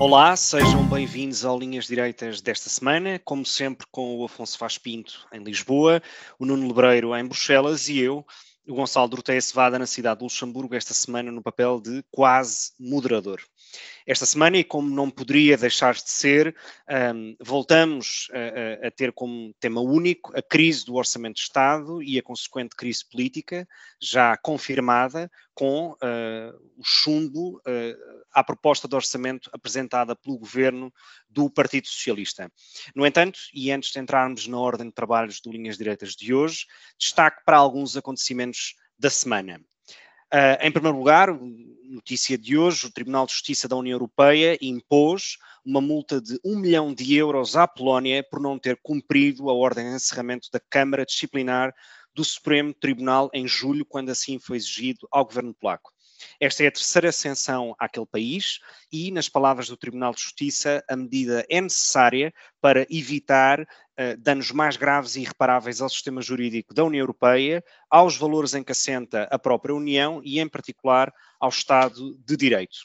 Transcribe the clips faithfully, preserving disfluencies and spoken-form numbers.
Olá, sejam bem-vindos ao Linhas Direitas desta semana, como sempre com o Afonso Faz Pinto em Lisboa, o Nuno Lebreiro em Bruxelas e eu, o Gonçalo Duarte Cevada, na cidade de Luxemburgo, esta semana no papel de quase moderador. Esta semana, e como não poderia deixar de ser, um, voltamos a, a, a ter como tema único a crise do Orçamento de Estado e a consequente crise política, já confirmada, com uh, o chumbo uh, à proposta de orçamento apresentada pelo governo do Partido Socialista. No entanto, e antes de entrarmos na ordem de trabalhos do Linhas Direitas de hoje, destaque para alguns acontecimentos da semana. Uh, em primeiro lugar, notícia de hoje, o Tribunal de Justiça da União Europeia impôs uma multa de um milhão de euros à Polónia por não ter cumprido a ordem de encerramento da Câmara Disciplinar do Supremo Tribunal em julho, quando assim foi exigido ao governo polaco. Esta é a terceira sanção àquele país e, nas palavras do Tribunal de Justiça, a medida é necessária para evitar uh, danos mais graves e irreparáveis ao sistema jurídico da União Europeia, aos valores em que assenta a própria União e, em particular, ao Estado de Direito.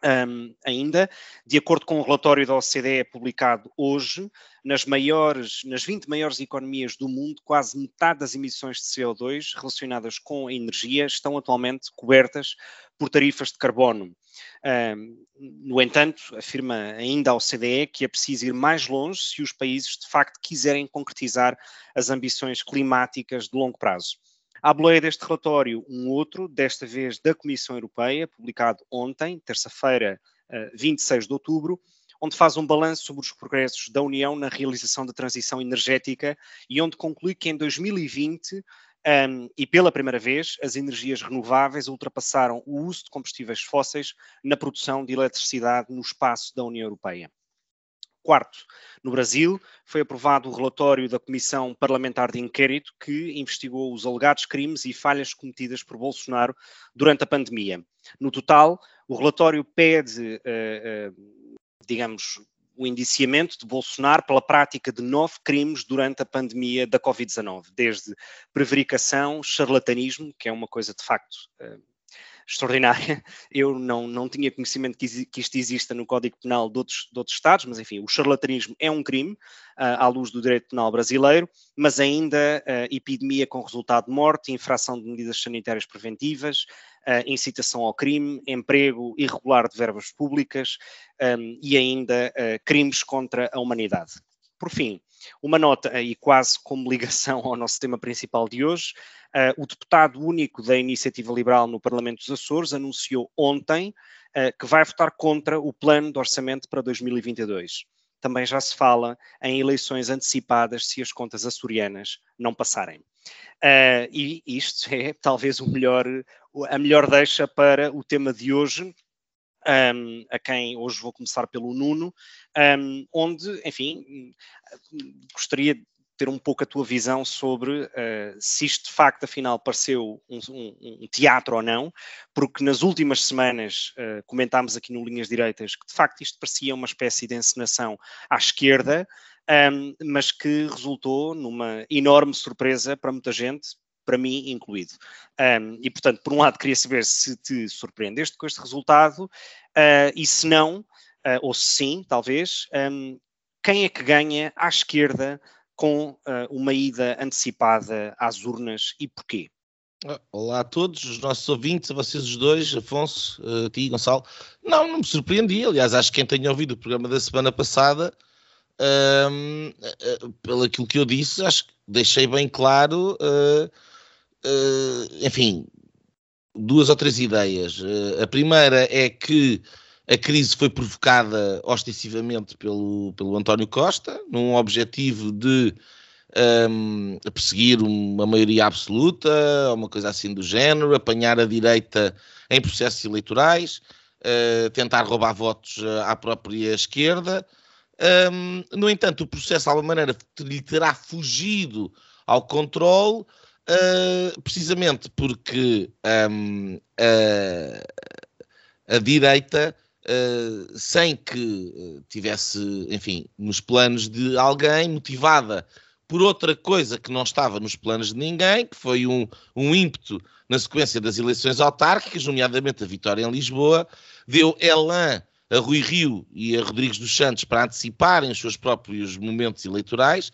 Um, ainda, de acordo com o relatório da O C D E publicado hoje, nas, maiores, nas vinte maiores economias do mundo, quase metade das emissões de C O dois relacionadas com a energia estão atualmente cobertas por tarifas de carbono. Um, no entanto, afirma ainda a O C D E que é preciso ir mais longe se os países de facto quiserem concretizar as ambições climáticas de longo prazo. À boleia deste relatório, um outro, desta vez da Comissão Europeia, publicado ontem, terça-feira, vinte e seis de outubro, onde faz um balanço sobre os progressos da União na realização da transição energética e onde conclui que em dois mil e vinte, um, e pela primeira vez, as energias renováveis ultrapassaram o uso de combustíveis fósseis na produção de eletricidade no espaço da União Europeia. Quarto, no Brasil, foi aprovado o relatório da Comissão Parlamentar de Inquérito que investigou os alegados crimes e falhas cometidas por Bolsonaro durante a pandemia. No total, o relatório pede, eh, eh, digamos, o indiciamento de Bolsonaro pela prática de nove crimes durante a pandemia da covid dezanove, desde prevaricação, charlatanismo, que é uma coisa de facto eh, extraordinária, eu não, não tinha conhecimento que, que isto exista no Código Penal de outros, de outros Estados, mas enfim, o charlatanismo é um crime, uh, à luz do direito penal brasileiro, mas ainda uh, epidemia com resultado de morte, infração de medidas sanitárias preventivas, uh, incitação ao crime, emprego irregular de verbas públicas um, e ainda uh, crimes contra a humanidade. Por fim, uma nota, e quase como ligação ao nosso tema principal de hoje, uh, o deputado único da Iniciativa Liberal no Parlamento dos Açores anunciou ontem uh, que vai votar contra o plano de orçamento para dois mil e vinte e dois. Também já se fala em eleições antecipadas se as contas açorianas não passarem. Uh, e isto é talvez o melhor, a melhor deixa para o tema de hoje, Um, a quem hoje vou começar pelo Nuno, um, onde, enfim, gostaria de ter um pouco a tua visão sobre uh, se isto de facto afinal pareceu um, um, um teatro ou não, porque nas últimas semanas uh, comentámos aqui no Linhas Direitas que de facto isto parecia uma espécie de encenação à esquerda, um, mas que resultou numa enorme surpresa para muita gente, para mim incluído. Um, e, portanto, por um lado, queria saber se te surpreendeste com este resultado uh, e se não, uh, ou se sim, talvez, um, quem é que ganha à esquerda com uh, uma ida antecipada às urnas e porquê? Olá a todos, os nossos ouvintes, a vocês os dois, Afonso, a ti, Gonçalo. Não, não me surpreendi, aliás, acho que quem tenha ouvido o programa da semana passada, um, uh, pelo aquilo que eu disse, acho que deixei bem claro... Uh, Uh, enfim, duas ou três ideias. Uh, a primeira é que a crise foi provocada ostensivamente pelo, pelo António Costa, num objetivo de um, perseguir uma maioria absoluta, uma coisa assim do género, apanhar a direita em processos eleitorais, uh, tentar roubar votos à própria esquerda. Um, no entanto, o processo, de alguma maneira, lhe terá fugido ao controle, uh, precisamente porque um, uh, a direita, uh, sem que tivesse, enfim, nos planos de alguém, motivada por outra coisa que não estava nos planos de ninguém, que foi um, um ímpeto na sequência das eleições autárquicas, nomeadamente a vitória em Lisboa, deu elan a Rui Rio e a Rodrigues dos Santos para anteciparem os seus próprios momentos eleitorais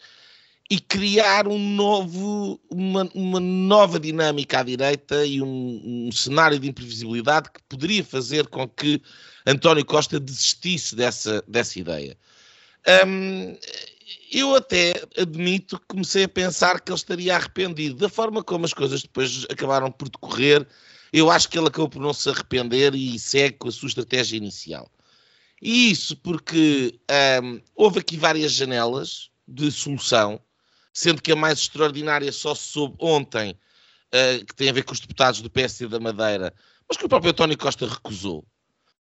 e criar um novo, uma, uma nova dinâmica à direita e um, um cenário de imprevisibilidade que poderia fazer com que António Costa desistisse dessa, dessa ideia. Hum, eu até admito que comecei a pensar que ele estaria arrependido. Da forma como as coisas depois acabaram por decorrer, eu acho que ele acabou por não se arrepender e segue com a sua estratégia inicial. E isso porque hum, houve aqui várias janelas de solução, sendo que a mais extraordinária só se soube ontem, uh, que tem a ver com os deputados do P S D da Madeira, mas que o próprio António Costa recusou.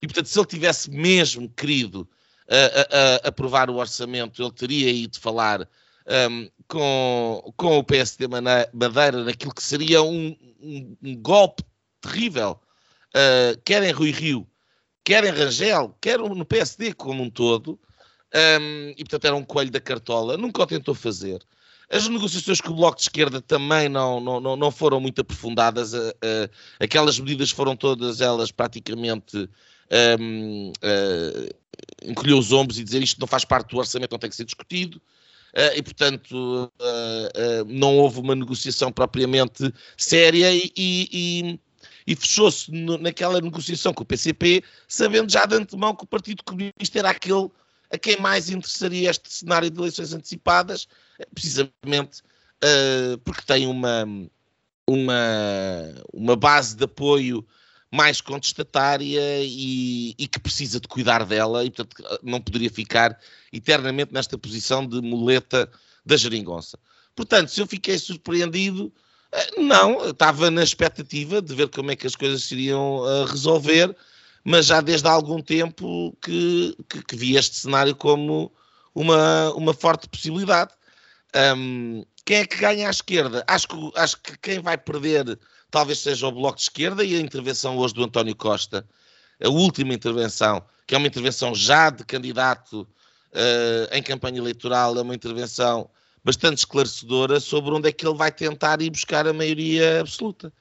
E, portanto, se ele tivesse mesmo querido uh, uh, uh, aprovar o orçamento, ele teria ido falar um, com, com o P S D Madeira naquilo que seria um, um, um golpe terrível, uh, quer em Rui Rio, quer em Rangel, quer no P S D como um todo, Um, e portanto era um coelho da cartola, nunca o tentou fazer. As negociações com o Bloco de Esquerda também não, não, não foram muito aprofundadas, a, a, aquelas medidas foram todas elas praticamente um, a, encolheu os ombros e dizer isto não faz parte do orçamento, não tem que ser discutido, a, e portanto a, a, não houve uma negociação propriamente séria e, e, e fechou-se naquela negociação com o P C P, sabendo já de antemão que o Partido Comunista era aquele a quem mais interessaria este cenário de eleições antecipadas, precisamente uh, porque tem uma, uma, uma base de apoio mais contestatária e, e que precisa de cuidar dela e, portanto, não poderia ficar eternamente nesta posição de muleta da geringonça. Portanto, se eu fiquei surpreendido, uh, não, estava na expectativa de ver como é que as coisas se iriam uh, resolver, mas já desde há algum tempo que, que, que vi este cenário como uma, uma forte possibilidade. Um, quem é que ganha à esquerda? Acho que, acho que quem vai perder talvez seja o Bloco de Esquerda e a intervenção hoje do António Costa, a última intervenção, que é uma intervenção já de candidato uh, em campanha eleitoral, é uma intervenção bastante esclarecedora sobre onde é que ele vai tentar ir buscar a maioria absoluta.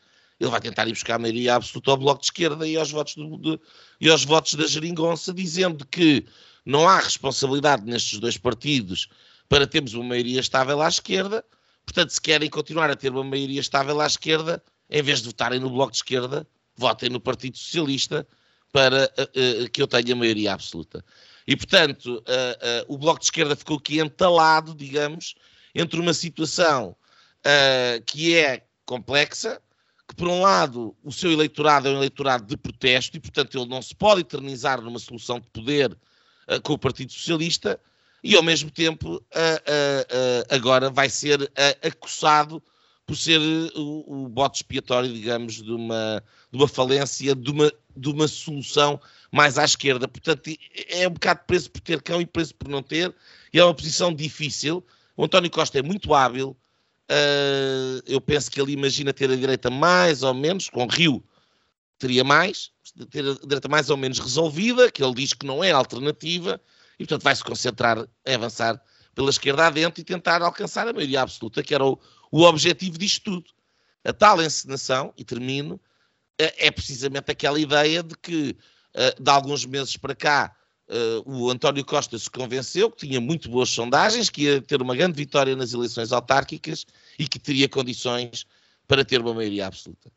Ele vai tentar ir buscar a maioria absoluta ao Bloco de Esquerda e aos votos, do, de, e aos votos da geringonça, dizendo que não há responsabilidade nestes dois partidos para termos uma maioria estável à esquerda. Portanto, se querem continuar a ter uma maioria estável à esquerda, em vez de votarem no Bloco de Esquerda, votem no Partido Socialista para uh, uh, que eu tenha maioria absoluta. E, portanto, uh, uh, o Bloco de Esquerda ficou aqui entalado, digamos, entre uma situação uh, que é complexa, que, por um lado, o seu eleitorado é um eleitorado de protesto e, portanto, ele não se pode eternizar numa solução de poder uh, com o Partido Socialista e, ao mesmo tempo, uh, uh, uh, agora vai ser uh, acossado por ser o, o bote expiatório, digamos, de uma, de uma falência, de uma, de uma solução mais à esquerda. Portanto, é um bocado preso por ter cão e preso por não ter, e é uma posição difícil. O António Costa é muito hábil. Uh, eu penso que ele imagina ter a direita mais ou menos, com Rio teria mais, ter a direita mais ou menos resolvida, que ele diz que não é alternativa, e portanto vai-se concentrar em avançar pela esquerda adentro e tentar alcançar a maioria absoluta, que era o, o objetivo disto tudo. A tal encenação, e termino, é precisamente aquela ideia de que uh, de alguns meses para cá uh, o António Costa se convenceu que tinha muito boas sondagens, que ia ter uma grande vitória nas eleições autárquicas e que teria condições para ter uma maioria absoluta.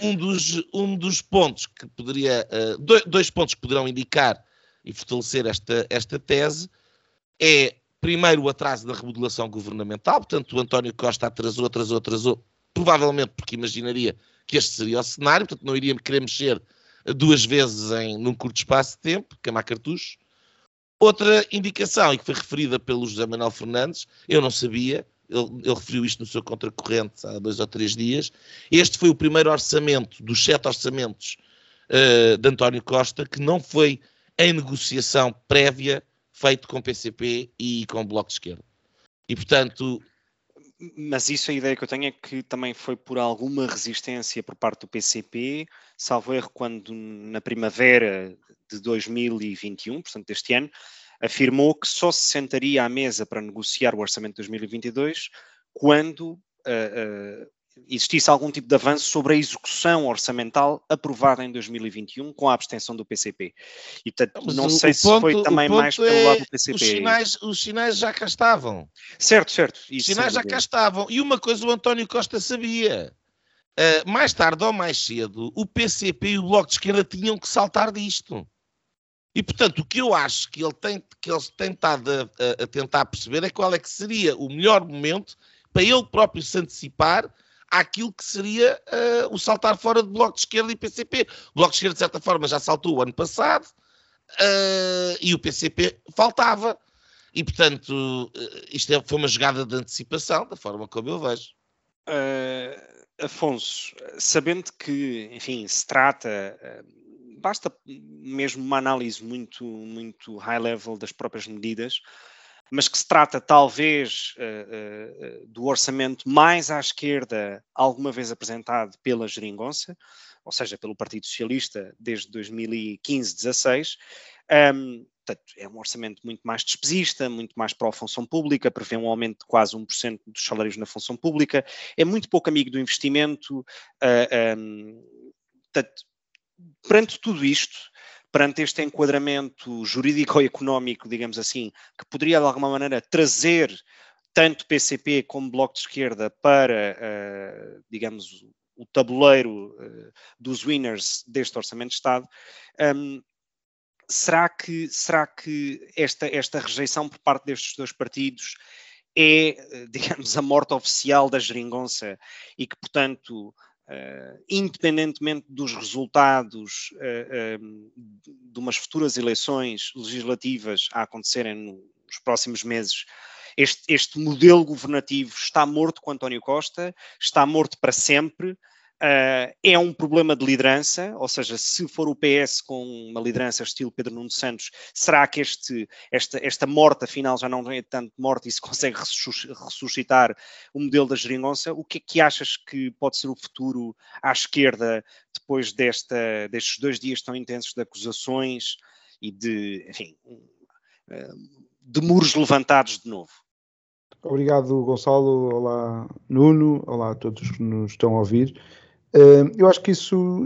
Um dos, um dos pontos que poderia, uh, dois, dois pontos que poderão indicar e fortalecer esta, esta tese é, primeiro, o atraso da remodelação governamental. Portanto, o António Costa atrasou, atrasou, atrasou, provavelmente porque imaginaria que este seria o cenário, portanto não iria querer mexer duas vezes em, num curto espaço de tempo, queimar cartuchos. Outra indicação, e que foi referida pelo José Manuel Fernandes, eu não sabia, Ele, ele referiu isto no seu contracorrente há dois ou três dias. Este foi o primeiro orçamento dos sete orçamentos uh, de António Costa, que não foi em negociação prévia feito com o P C P e com o Bloco de Esquerda. E, portanto... Mas isso, a ideia que eu tenho é que também foi por alguma resistência por parte do P C P, salvo erro, quando na primavera de dois mil e vinte e um, portanto deste ano, afirmou que só se sentaria à mesa para negociar o orçamento de dois mil e vinte e dois quando uh, uh, existisse algum tipo de avanço sobre a execução orçamental aprovada em dois mil e vinte e um com a abstenção do P C P. E, portanto, mas não o, sei o se ponto, foi também mais pelo é, lado do P C P. Os sinais, os sinais já cá estavam. Certo, certo. Os sinais já cá estavam. E uma coisa o António Costa sabia. Uh, mais tarde ou mais cedo, o P C P e o Bloco de Esquerda tinham que saltar disto. E, portanto, o que eu acho que ele tem que ele tem estado a, a tentar perceber é qual é que seria o melhor momento para ele próprio se antecipar àquilo que seria uh, o saltar fora de Bloco de Esquerda e P C P. O Bloco de Esquerda, de certa forma, já saltou o ano passado uh, e o P C P faltava. E, portanto, uh, isto é, foi uma jogada de antecipação, da forma como eu vejo. Uh, Afonso, sabendo que, enfim, se trata... Uh... Basta mesmo uma análise muito, muito high level das próprias medidas, mas que se trata talvez uh, uh, do orçamento mais à esquerda alguma vez apresentado pela geringonça, ou seja, pelo Partido Socialista desde dois mil e quinze, dezasseis. Um, portanto, é um orçamento muito mais despesista, muito mais para a função pública, prevê um aumento de quase um por cento dos salários na função pública, é muito pouco amigo do investimento, uh, um, portanto... Perante tudo isto, perante este enquadramento jurídico-económico, digamos assim, que poderia de alguma maneira trazer tanto P C P como Bloco de Esquerda para, uh, digamos, o tabuleiro uh, dos winners deste Orçamento de Estado, um, será que, será que esta, esta rejeição por parte destes dois partidos é, digamos, a morte oficial da geringonça e que, portanto... Uh, independentemente dos resultados uh, um, de umas futuras eleições legislativas a acontecerem nos próximos meses, este, este modelo governativo está morto com António Costa, está morto para sempre, uh, é um problema de liderança, ou seja, se for o P S com uma liderança estilo Pedro Nuno Santos, será que este, esta, esta morte afinal já não é tanto morte e se consegue ressuscitar o modelo da geringonça? O que é que achas que pode ser o futuro à esquerda depois desta, destes dois dias tão intensos de acusações e de, enfim, de muros levantados de novo? Obrigado, Gonçalo. Olá, Nuno. Olá a todos que nos estão a ouvir. Eu acho que isso,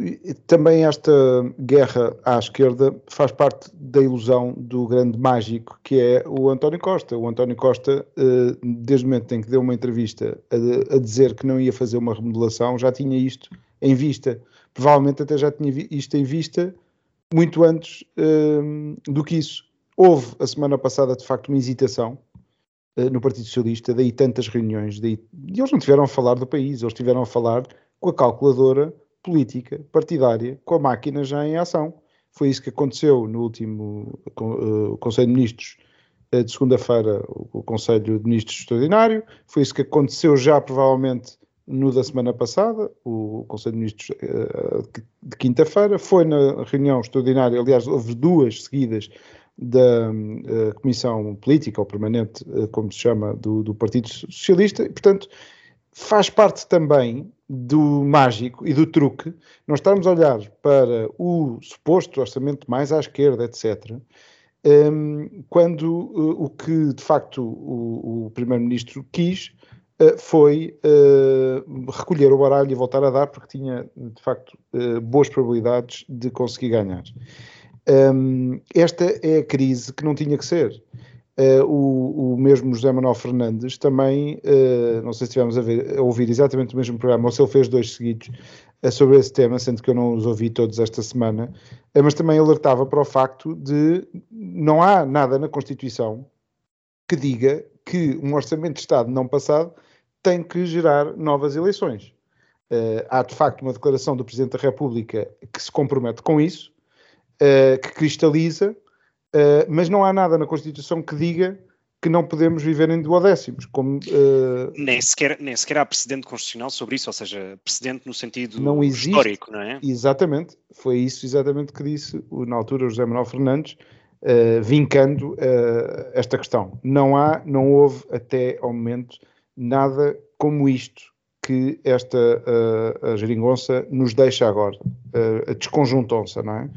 também esta guerra à esquerda, faz parte da ilusão do grande mágico que é o António Costa. O António Costa, desde o momento em que deu uma entrevista a dizer que não ia fazer uma remodelação, já tinha isto em vista. Provavelmente até já tinha isto em vista muito antes do que isso. Houve, a semana passada, de facto, uma hesitação no Partido Socialista, daí tantas reuniões, daí... e eles não tiveram a falar do país, eles tiveram a falar... com a calculadora política, partidária, com a máquina já em ação. Foi isso que aconteceu no último uh, Conselho de Ministros uh, de segunda-feira, o Conselho de Ministros Extraordinário, foi isso que aconteceu já provavelmente no da semana passada, o Conselho de Ministros uh, de quinta-feira, foi na reunião extraordinária, aliás, houve duas seguidas da uh, Comissão Política, ou Permanente, uh, como se chama, do, do Partido Socialista, e, portanto, faz parte também do mágico e do truque, nós estarmos a olhar para o suposto orçamento mais à esquerda, etcétera, quando o que, de facto, o, o Primeiro-Ministro quis foi recolher o baralho e voltar a dar, porque tinha, de facto, boas probabilidades de conseguir ganhar. Esta é a crise que não tinha que ser. Uh, o, o mesmo José Manuel Fernandes também, uh, não sei se estivemos a, ver, a ouvir exatamente o mesmo programa, ou se ele fez dois seguidos uh, sobre esse tema, sendo que eu não os ouvi todos esta semana, uh, mas também alertava para o facto de não há nada na Constituição que diga que um orçamento de Estado não passado tem que gerar novas eleições. Uh, há de facto uma declaração do Presidente da República que se compromete com isso, uh, que cristaliza. Uh, mas não há nada na Constituição que diga que não podemos viver em duodécimos. Como, uh, nem, sequer, nem sequer há precedente constitucional sobre isso, ou seja, precedente no sentido não existe, histórico, não é? Exatamente, foi isso exatamente que disse na altura o José Manuel Fernandes, uh, vincando uh, esta questão. Não há, não houve até ao momento nada como isto que esta uh, a geringonça nos deixa agora, uh, a desconjuntonça, não é?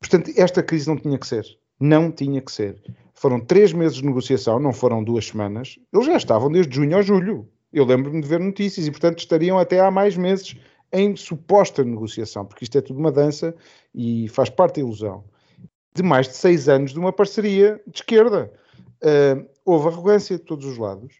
Portanto, esta crise não tinha que ser, não tinha que ser. Foram três meses de negociação, não foram duas semanas. Eles já estavam desde junho a julho. Eu lembro-me de ver notícias e, portanto, estariam até há mais meses em suposta negociação, porque isto é tudo uma dança e faz parte da ilusão. De mais de seis anos de uma parceria de esquerda. Uh, houve arrogância de todos os lados.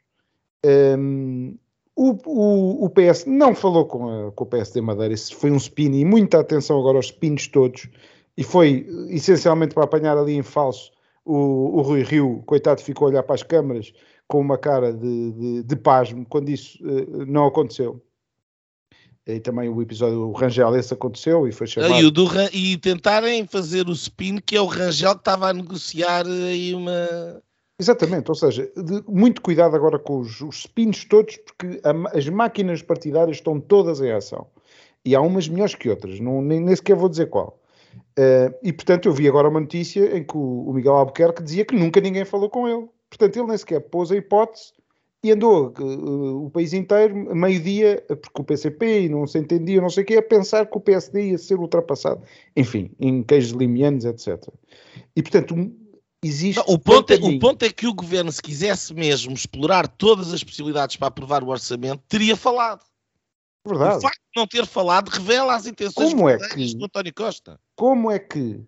Um, o, o, o P S não falou com, a, com o P S D Madeira. Isso foi um spin e muita atenção agora aos spins todos. E foi, essencialmente, para apanhar ali em falso. O, o Rui Rio, coitado, ficou a olhar para as câmaras com uma cara de, de, de pasmo, quando isso uh, não aconteceu. E também o episódio do Rangel, esse aconteceu e foi chamado. E, o do, e tentarem fazer o spin, que é o Rangel que estava a negociar aí uma... Exatamente, ou seja, de, muito cuidado agora com os, os spins todos, porque a, as máquinas partidárias estão todas em ação. E há umas melhores que outras, não, nem, nem sequer vou dizer qual. Uh, e, portanto, eu vi agora uma notícia em que o, o Miguel Albuquerque dizia que nunca ninguém falou com ele. Portanto, ele nem sequer pôs a hipótese e andou uh, o país inteiro, meio-dia, porque o P C P e não se entendia, não sei o quê, a pensar que o P S D ia ser ultrapassado. Enfim, em queijos limianos, etcétera. E, portanto, existe... Não, o, ponto é, o ponto é que o Governo, se quisesse mesmo explorar todas as possibilidades para aprovar o orçamento, teria falado. Verdade. O facto de não ter falado revela as intenções como é que, do António Costa. Como é que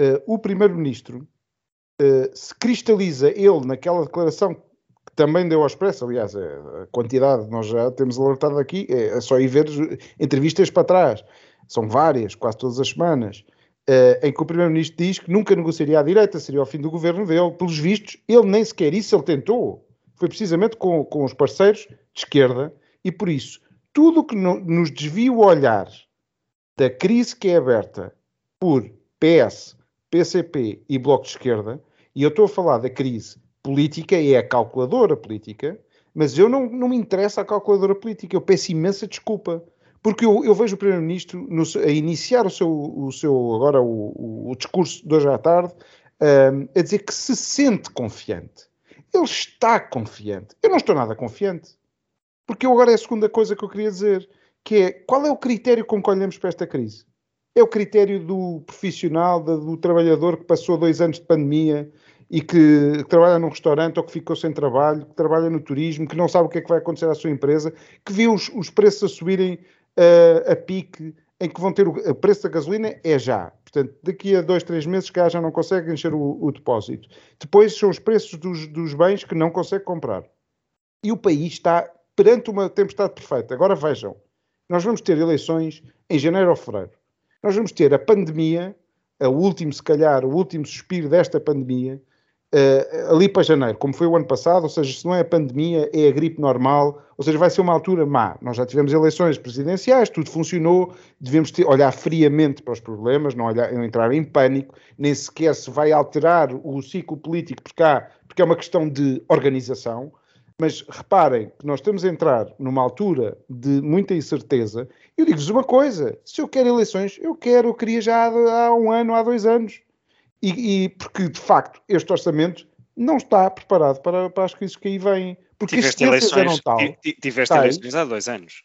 uh, o Primeiro-Ministro uh, se cristaliza, ele, naquela declaração que também deu ao Expresso, aliás, a quantidade nós já temos alertado aqui, é, é só ir ver entrevistas para trás, são várias, quase todas as semanas, uh, em que o Primeiro-Ministro diz que nunca negociaria à direita, seria ao fim do governo dele, pelos vistos, ele nem sequer isso ele tentou. Foi precisamente com, com os parceiros de esquerda e por isso... Tudo o que nos desvia o olhar da crise que é aberta por P S, P C P e Bloco de Esquerda, e eu estou a falar da crise política, e é a calculadora política, mas eu não, não me interessa a calculadora política, eu peço imensa desculpa, porque eu, eu vejo o Primeiro-Ministro no, a iniciar o seu, o seu agora o, o discurso de hoje à tarde, um, a dizer que se sente confiante. Ele está confiante. Eu não estou nada confiante. Porque agora é a segunda coisa que eu queria dizer, que é, qual é o critério com que olhamos para esta crise? É o critério do profissional, do trabalhador que passou dois anos de pandemia e que trabalha num restaurante ou que ficou sem trabalho, que trabalha no turismo, que não sabe o que é que vai acontecer à sua empresa, que vê os, os preços a subirem uh, a pique, em que vão ter o, o preço da gasolina é já. Portanto, daqui a dois, três meses cá já não consegue encher o, o depósito. Depois são os preços dos, dos bens que não consegue comprar. E o país está... perante uma tempestade perfeita. Agora vejam, nós vamos ter eleições em janeiro ou fevereiro. Nós vamos ter a pandemia, a último, se calhar, o último suspiro desta pandemia, uh, ali para janeiro, como foi o ano passado, ou seja, se não é a pandemia, é a gripe normal, ou seja, vai ser uma altura má. Nós já tivemos eleições presidenciais, tudo funcionou, devemos ter, olhar friamente para os problemas, não, olhar, não entrar em pânico, nem sequer se vai alterar o ciclo político por cá, porque é uma questão de organização. Mas reparem que nós estamos a entrar numa altura de muita incerteza. Eu digo-vos uma coisa, se eu quero eleições, eu quero, eu queria já há, há um ano, há dois anos. E, e porque, de facto, este orçamento não está preparado para, para as crises que aí vêm. Porque tiveste eleições, tal, tiveste tá eleições há dois anos.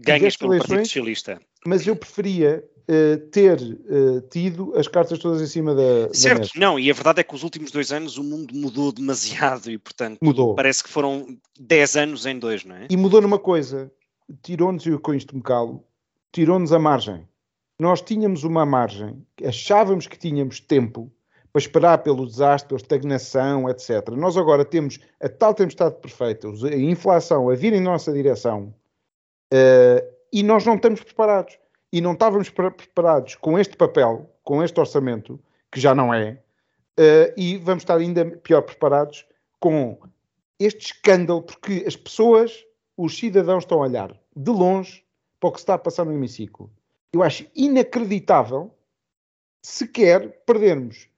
Ganhas pelo eleições, Partido Socialista. Mas eu preferia... Uh, ter uh, tido as cartas todas em cima da... Certo, da não, e a verdade é que os últimos dois anos o mundo mudou demasiado e, portanto, mudou. Parece que foram dez anos em dois, não é? E mudou numa coisa, tirou-nos, e com isto me calo, tirou-nos a margem. Nós tínhamos uma margem, achávamos que tínhamos tempo para esperar pelo desastre, pela estagnação, etcétera. Nós agora temos a tal tempestade perfeita, a inflação a vir em nossa direção, uh, e nós não estamos preparados. E não estávamos preparados com este papel, com este orçamento, que já não é, uh, e vamos estar ainda pior preparados com este escândalo, porque as pessoas, os cidadãos estão a olhar de longe para o que se está a passar no hemiciclo. Eu acho inacreditável sequer perdermos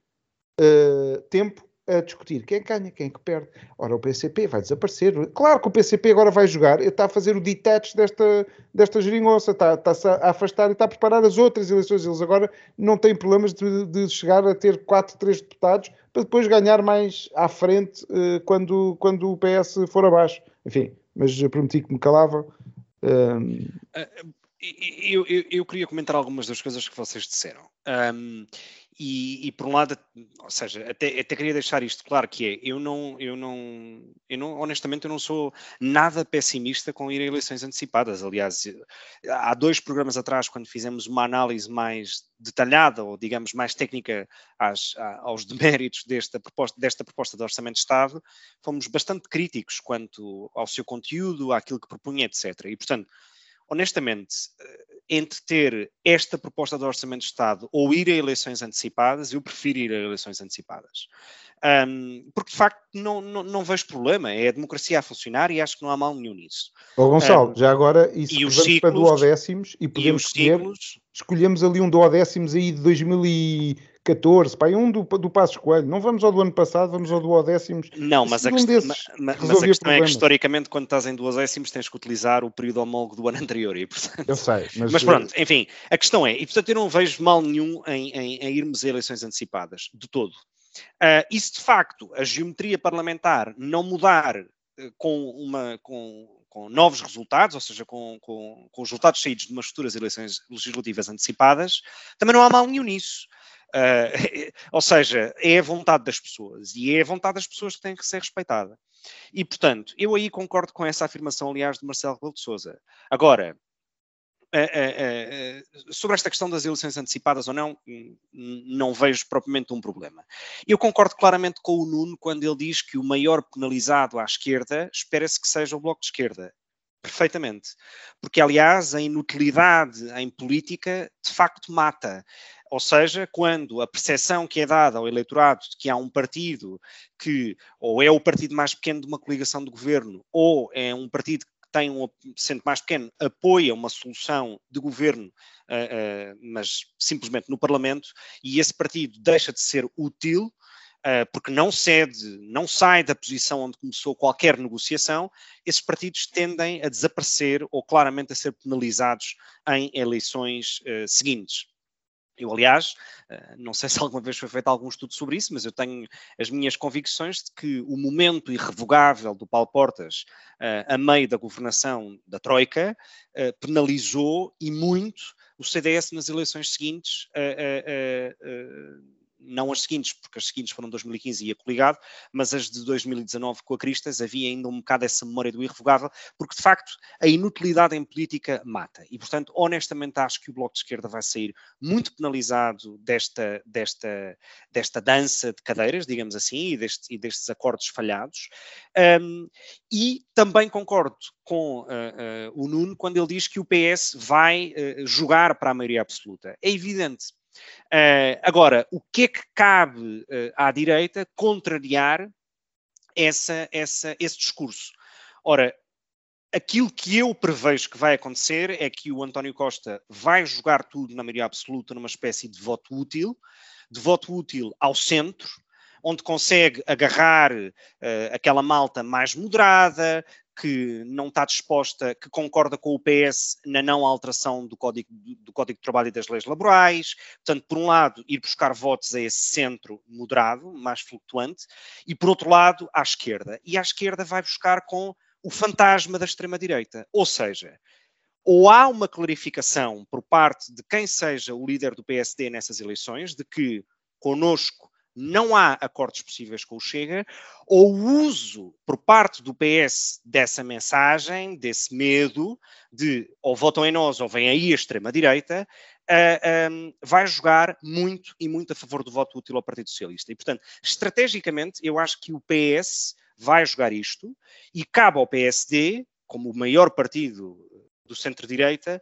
uh, tempo a discutir quem ganha, quem que perde. Ora, o P C P vai desaparecer. Claro que o P C P agora vai jogar, está a fazer o detach desta, desta geringonça, está, está-se a afastar e está a preparar as outras eleições. Eles agora não têm problemas de, de chegar a ter quatro, três deputados para depois ganhar mais à frente quando, quando o P S for abaixo. Enfim, mas prometi que me calava. Um... Eu, eu, eu queria comentar algumas das coisas que vocês disseram. Um... E, e por um lado, ou seja, até, até queria deixar isto claro, que é, eu não, eu não, eu não, honestamente eu não sou nada pessimista com ir a eleições antecipadas. Aliás, há dois programas atrás, quando fizemos uma análise mais detalhada, ou digamos mais técnica às, aos deméritos desta proposta, desta proposta de Orçamento de Estado, fomos bastante críticos quanto ao seu conteúdo, àquilo que propunha, etcétera. E portanto, honestamente, entre ter esta proposta do Orçamento de Estado ou ir a eleições antecipadas, eu prefiro ir a eleições antecipadas. Um, porque, de facto, não, não, não vejo problema. É a democracia a funcionar e acho que não há mal nenhum nisso. Ô Gonçalo, um, já agora, isso e os ciclos, para duodécimos e podemos e escolher, ciclos, escolhemos ali um duodécimos aí de dois mil e catorze, pá, um do, do Passos Coelho. Não vamos ao do ano passado, vamos ao duodécimos. Não, mas a, um questão, desses, mas, mas a questão é que, historicamente, quando estás em duodécimos, tens que utilizar o período homólogo do ano anterior. E, portanto, eu sei. Mas, mas pronto, eu... enfim, a questão é, e portanto eu não vejo mal nenhum em, em, em irmos a eleições antecipadas, de todo. Uh, e se de facto a geometria parlamentar não mudar uh, com, uma, com, com novos resultados, ou seja, com, com, com resultados saídos de umas futuras eleições legislativas antecipadas, também não há mal nenhum nisso. Uh, ou seja, é a vontade das pessoas, e é a vontade das pessoas que tem que ser respeitada. E portanto, eu aí concordo com essa afirmação, aliás, de Marcelo Rebelo de Sousa. Agora, sobre esta questão das eleições antecipadas ou não, não vejo propriamente um problema. Eu concordo claramente com o Nuno quando ele diz que o maior penalizado à esquerda espera-se que seja o Bloco de Esquerda. Perfeitamente. Porque, aliás, a inutilidade em política de facto mata. Ou seja, quando a percepção que é dada ao eleitorado de que há um partido que ou é o partido mais pequeno de uma coligação de governo ou é um partido que tem um, sendo mais pequeno, apoia uma solução de governo, uh, uh, mas simplesmente no Parlamento, e esse partido deixa de ser útil, uh, porque não cede, não sai da posição onde começou qualquer negociação, esses partidos tendem a desaparecer ou claramente a ser penalizados em eleições uh, seguintes. Eu, aliás, não sei se alguma vez foi feito algum estudo sobre isso, mas eu tenho as minhas convicções de que o momento irrevogável do Paulo Portas, a meio da governação da Troika, penalizou e muito o C D S nas eleições seguintes, não as seguintes, porque as seguintes foram dois mil e quinze e ia coligado, mas as de dois mil e dezanove com a Cristas, havia ainda um bocado essa memória do irrevogável, porque de facto a inutilidade em política mata. E portanto, honestamente, acho que o Bloco de Esquerda vai sair muito penalizado desta, desta, desta dança de cadeiras, digamos assim, e, deste, e destes acordos falhados. Um, e também concordo com uh, uh, o Nuno quando ele diz que o P S vai uh, jogar para a maioria absoluta. É evidente. Uh, agora, o que é que cabe uh, à direita contrariar essa, essa, esse discurso? Ora, aquilo que eu prevejo que vai acontecer é que o António Costa vai jogar tudo na maioria absoluta numa espécie de voto útil, de voto útil ao centro, onde consegue agarrar uh, aquela malta mais moderada, que não está disposta, que concorda com o P S na não alteração do Código, do Código de Trabalho e das leis laborais. Portanto, por um lado, ir buscar votos a esse centro moderado, mais flutuante, e por outro lado, à esquerda. E à esquerda vai buscar com o fantasma da extrema-direita, ou seja... Ou há uma clarificação por parte de quem seja o líder do P S D nessas eleições, de que conosco não há acordos possíveis com o Chega, ou o uso por parte do P S dessa mensagem, desse medo de ou votam em nós ou vem aí a extrema-direita, uh, um, vai jogar muito e muito a favor do voto útil ao Partido Socialista. E, portanto, estrategicamente, eu acho que o P S vai jogar isto e cabe ao P S D, como o maior partido do centro-direita,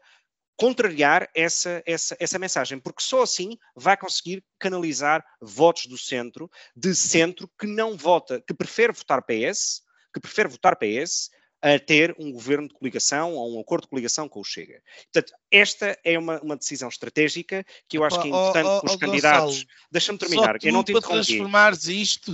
contrariar essa, essa, essa mensagem, porque só assim vai conseguir canalizar votos do centro, de centro que não vota, que prefere votar P S, que prefere votar P S a ter um governo de coligação ou um acordo de coligação com o Chega. Portanto, esta é uma, uma decisão estratégica que eu acho que é importante oh, oh, que os oh, candidatos... Deixa-me terminar, eu não te interrompi. Para transformares isto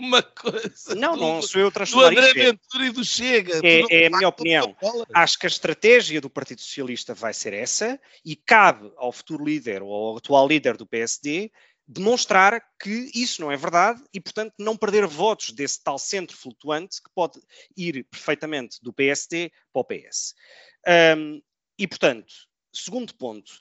numa coisa... Não, não sou eu a transformar isto. Do André Ventura e do Chega. É, não, é a minha opinião. Acho que a estratégia do Partido Socialista vai ser essa e cabe ao futuro líder ou ao atual líder do P S D demonstrar que isso não é verdade e, portanto, não perder votos desse tal centro flutuante que pode ir perfeitamente do P S D para o P S. Um, e, portanto, segundo ponto,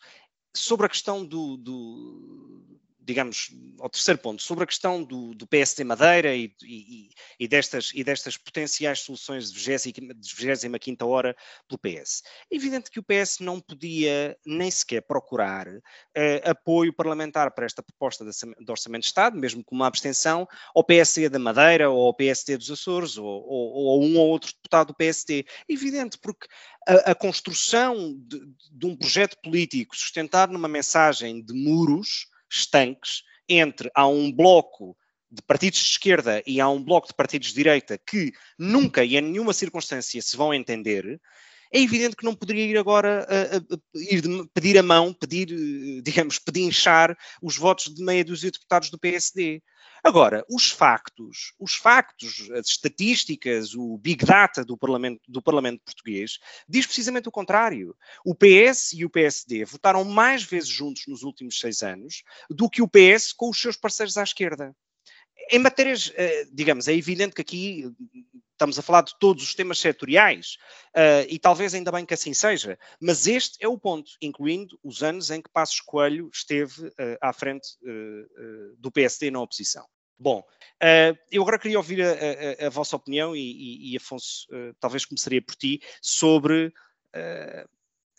sobre a questão do, do digamos, ao terceiro ponto, sobre a questão do, do P S D Madeira e, e, e, destas, e destas potenciais soluções de vigésima quinta hora pelo P S. É evidente que o P S não podia nem sequer procurar eh, apoio parlamentar para esta proposta de, de Orçamento de Estado, mesmo com uma abstenção, ao P S D da Madeira ou ao P S D dos Açores ou, ou, ou um ou outro deputado do P S D. É evidente, porque a, a construção de, de um projeto político sustentado numa mensagem de muros estanques, entre há um bloco de partidos de esquerda e há um bloco de partidos de direita que nunca e em nenhuma circunstância se vão entender, é evidente que não poderia ir agora a, a, a ir de, pedir a mão, pedir, digamos, pedinchar os votos de meia dúzia de deputados do P S D. Agora, os factos, os factos, as estatísticas, o big data do Parlamento, do Parlamento português, diz precisamente o contrário. O P S e o P S D votaram mais vezes juntos nos últimos seis anos do que o P S com os seus parceiros à esquerda. Em matérias, digamos, é evidente que aqui estamos a falar de todos os temas setoriais, uh, e talvez ainda bem que assim seja, mas este é o ponto, incluindo os anos em que Passos Coelho esteve uh, à frente uh, uh, do P S D na oposição. Bom, uh, eu agora queria ouvir a, a, a vossa opinião, e, e, e Afonso, uh, talvez começaria por ti, sobre... Uh,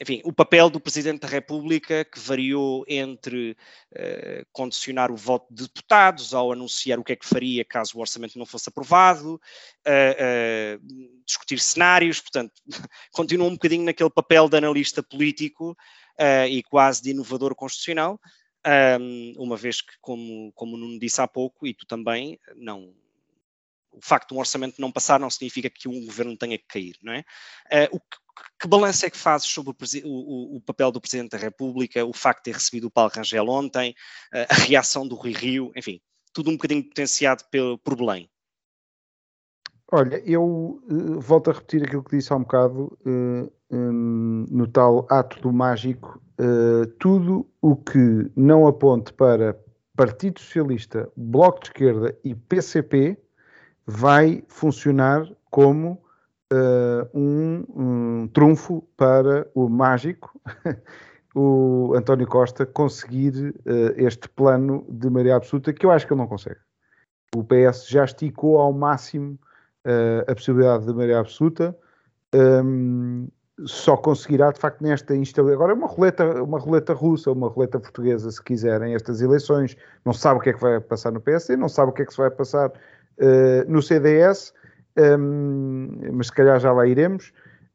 Enfim, o papel do Presidente da República, que variou entre uh, condicionar o voto de deputados ao anunciar o que é que faria caso o orçamento não fosse aprovado, uh, uh, discutir cenários, portanto, continua um bocadinho naquele papel de analista político uh, e quase de inovador constitucional, um, uma vez que, como, como o Nuno disse há pouco, e tu também, não... o facto de um orçamento não passar não significa que um governo tenha que cair, não é? Uh, o que Que balanço é que fazes sobre o, o, o papel do Presidente da República, o facto de ter recebido o Paulo Rangel ontem, a reação do Rui Rio, enfim, tudo um bocadinho potenciado pelo, por Belém? Olha, eu uh, volto a repetir aquilo que disse há um bocado, uh, um, no tal ato do mágico, uh, tudo o que não aponte para Partido Socialista, Bloco de Esquerda e P C P vai funcionar como... Uh, um, um trunfo para o mágico, o António Costa, conseguir uh, este plano de maioria absoluta, que eu acho que ele não consegue. O P S já esticou ao máximo uh, a possibilidade de maioria absoluta, um, só conseguirá, de facto, nesta instabilidade. Agora é uma roleta, uma roleta russa, uma roleta portuguesa, se quiserem, estas eleições. Não sabe o que é que vai passar no P S D, não sabe o que é que se vai passar uh, no C D S, Um, mas se calhar já lá iremos,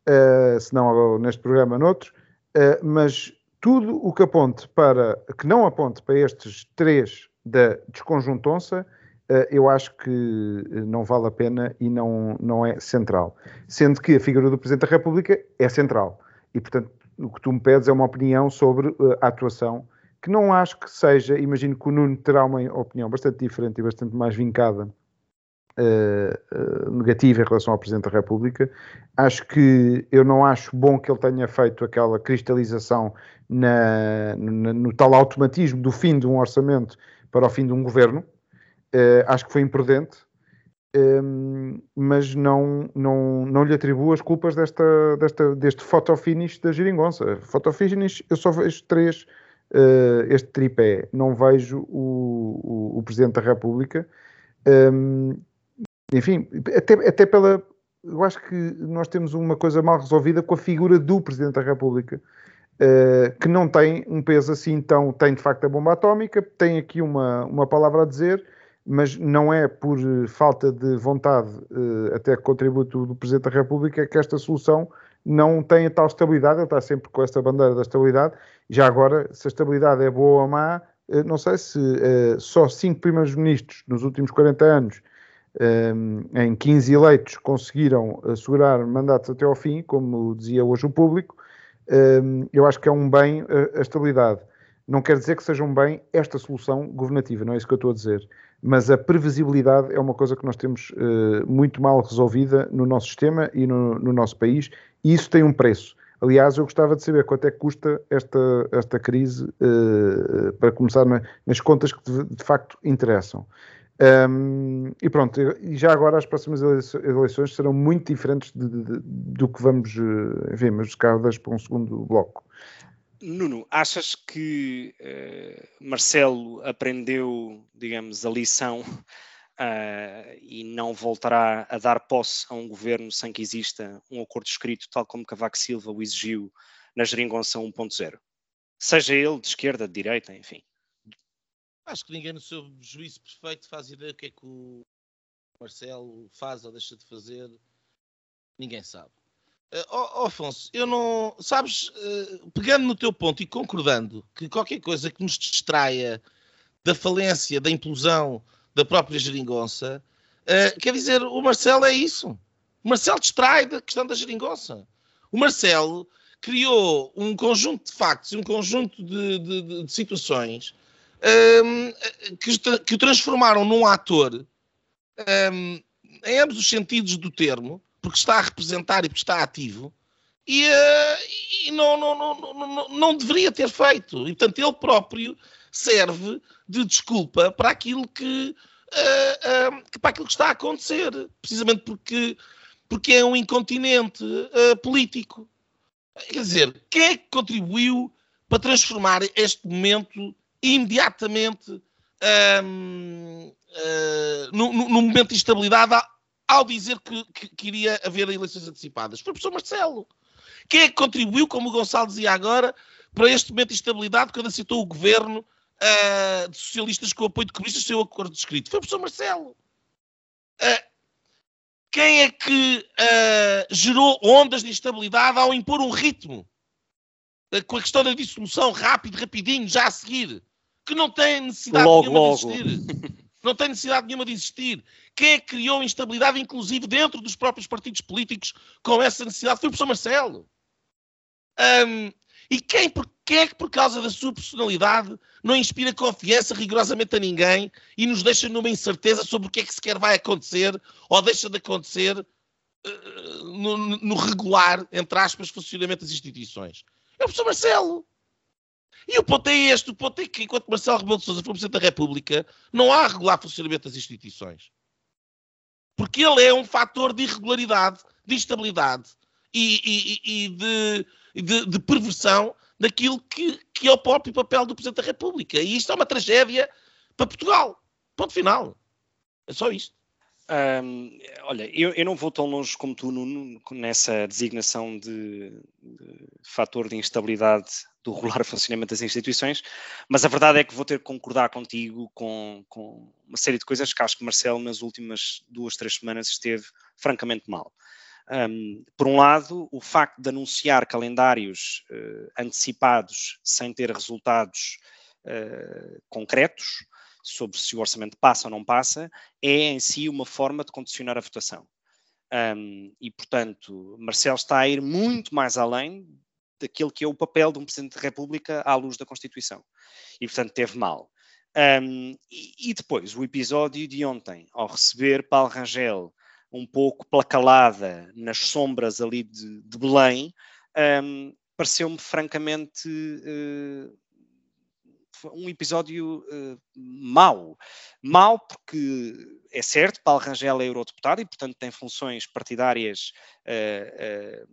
uh, se não neste programa, noutro, uh, mas tudo o que aponte para, que não aponte para estes três da desconjuntonça, uh, eu acho que não vale a pena e não, não é central. Sendo que a figura do Presidente da República é central. E, portanto, o que tu me pedes é uma opinião sobre uh, a atuação, que não acho que seja, imagino que o Nuno terá uma opinião bastante diferente e bastante mais vincada, Uh, uh, negativa em relação ao Presidente da República. Acho que eu não acho bom que ele tenha feito aquela cristalização na, na, no tal automatismo do fim de um orçamento para o fim de um governo. Uh, acho que foi imprudente, um, mas não, não, não lhe atribuo as culpas desta, desta, deste fotofinish da geringonça. Fotofinish, eu só vejo três, uh, este tripé. Não vejo o, o, o Presidente da República. Um, Enfim, até, até pela... Eu acho que nós temos uma coisa mal resolvida com a figura do Presidente da República, uh, que não tem um peso assim, então tem de facto a bomba atómica, tem aqui uma, uma palavra a dizer, mas não é por falta de vontade, uh, até contributo do Presidente da República, que esta solução não tem a tal estabilidade. Ele está sempre com esta bandeira da estabilidade. Já agora, se a estabilidade é boa ou má, uh, não sei se uh, só cinco primeiros ministros nos últimos quarenta anos em quinze eleitos conseguiram assegurar mandatos até ao fim, como dizia hoje o Público. Eu acho que é um bem a estabilidade. Não quer dizer que seja um bem esta solução governativa, não é isso que eu estou a dizer. Mas a previsibilidade é uma coisa que nós temos muito mal resolvida no nosso sistema e no, no nosso país, e isso tem um preço. Aliás, eu gostava de saber quanto é que custa esta, esta crise, uh, para começar na, nas contas que de, de facto interessam. Um, e pronto, e já agora as próximas eleições serão muito diferentes de, de, do que vamos, enfim, mas deixo-as para um segundo bloco. Nuno, achas que uh, Marcelo aprendeu, digamos, a lição uh, e não voltará a dar posse a um governo sem que exista um acordo escrito, tal como Cavaco Silva o exigiu na geringonça um ponto zero? Seja ele de esquerda, de direita, enfim. Acho que ninguém no seu juízo perfeito faz ideia do que é que o Marcelo faz ou deixa de fazer. Ninguém sabe. Uh, oh, oh, Afonso, eu não... Sabes, uh, pegando no teu ponto e concordando que qualquer coisa que nos distraia da falência, da implosão da própria geringonça, uh, quer dizer, o Marcelo é isso. O Marcelo distrai da questão da geringonça. O Marcelo criou um conjunto de factos, um conjunto de, de, de, de situações um, que, que o transformaram num ator, um, em ambos os sentidos do termo, porque está a representar e porque está ativo, e, uh, e não, não, não, não, não deveria ter feito. E, portanto, ele próprio serve de desculpa para aquilo que, uh, uh, que, para aquilo que está a acontecer, precisamente porque, porque é um incontinente uh, político. Quer dizer, quem é que contribuiu para transformar este momento imediatamente um, uh, num momento de instabilidade à, ao dizer que, que, que iria haver eleições antecipadas? Foi o professor Marcelo. Quem é que contribuiu, como o Gonçalo dizia agora, para este momento de instabilidade quando aceitou o governo uh, de socialistas com o apoio de comunistas sem o acordo escrito? Foi o professor Marcelo. Uh, quem é que uh, gerou ondas de instabilidade ao impor um ritmo? Uh, com a questão da dissolução, rápido, rapidinho, já a seguir. Que não tem necessidade logo, nenhuma logo. de existir. Não tem necessidade nenhuma de existir. Quem é que criou instabilidade, inclusive dentro dos próprios partidos políticos, com essa necessidade? Foi o professor Marcelo. Um, e quem, por, quem é que, por causa da sua personalidade, não inspira confiança rigorosamente a ninguém e nos deixa numa incerteza sobre o que é que sequer vai acontecer ou deixa de acontecer uh, no, no regular, entre aspas, funcionamento das instituições? É o professor Marcelo. E o ponto é este, o ponto é que enquanto Marcelo Rebelo de Sousa for Presidente da República, não há regular funcionamento das instituições. Porque ele é um fator de irregularidade, de instabilidade e, e, e de, de, de perversão daquilo que, que é o próprio papel do Presidente da República. E isto é uma tragédia para Portugal. Ponto final. É só isto. Hum, olha, eu, eu não vou tão longe como tu, Nuno, nessa designação de, de fator de instabilidade do regular funcionamento das instituições, mas a verdade é que vou ter que concordar contigo com, com uma série de coisas que acho que Marcelo nas últimas duas, três semanas esteve francamente mal. Hum, por um lado, o facto de anunciar calendários uh, antecipados sem ter resultados uh, concretos sobre se o orçamento passa ou não passa, é em si uma forma de condicionar a votação. Um, e, portanto, Marcelo está a ir muito mais além daquele que é o papel de um Presidente da República à luz da Constituição. E, portanto, teve mal. Um, e, e depois, o episódio de ontem, ao receber Paulo Rangel um pouco pela calada nas sombras ali de, de Belém, um, pareceu-me francamente... Uh, um episódio uh, mau. Mau porque, é certo, Paulo Rangel é eurodeputado e, portanto, tem funções partidárias, uh, uh,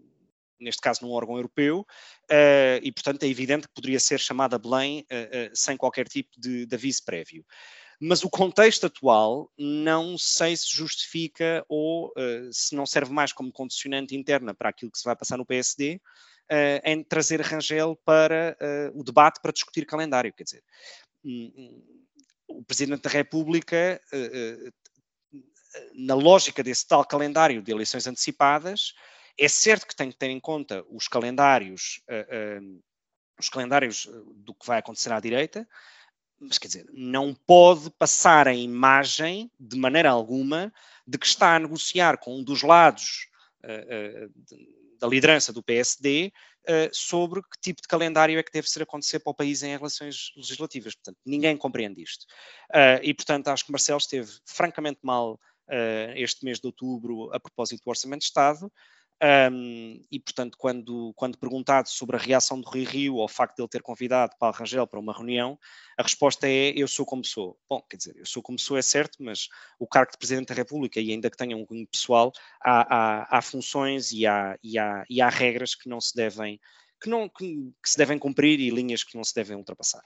neste caso num órgão europeu, uh, e, portanto, é evidente que poderia ser chamada a Belém uh, uh, sem qualquer tipo de, de aviso prévio. Mas o contexto atual não sei se justifica ou uh, se não serve mais como condicionante interna para aquilo que se vai passar no P S D, Uh, em trazer Rangel para uh, o debate para discutir calendário. Quer dizer, um, um, o Presidente da República, uh, uh, na lógica desse tal calendário de eleições antecipadas, é certo que tem que ter em conta os calendários, uh, uh, os calendários do que vai acontecer à direita, Mas quer dizer, não pode passar a imagem, de maneira alguma, de que está a negociar com um dos lados uh, uh, de, da liderança do P S D uh, sobre que tipo de calendário é que deve ser acontecer para o país em relações legislativas. Portanto, ninguém compreende isto. Uh, e, portanto, acho que Marcelo esteve francamente mal uh, este mês de outubro a propósito do Orçamento de Estado. Um, e, portanto, quando, quando perguntado sobre a reação do Rui Rio ao facto de ele ter convidado Paulo Rangel para uma reunião, a resposta é: eu sou como sou. Bom, quer dizer, eu sou como sou é certo, mas o cargo de Presidente da República, e ainda que tenha um cunho pessoal, há, há, há funções e há, e, há, e há regras que não se devem, que não, que, que se devem cumprir e linhas que não se devem ultrapassar.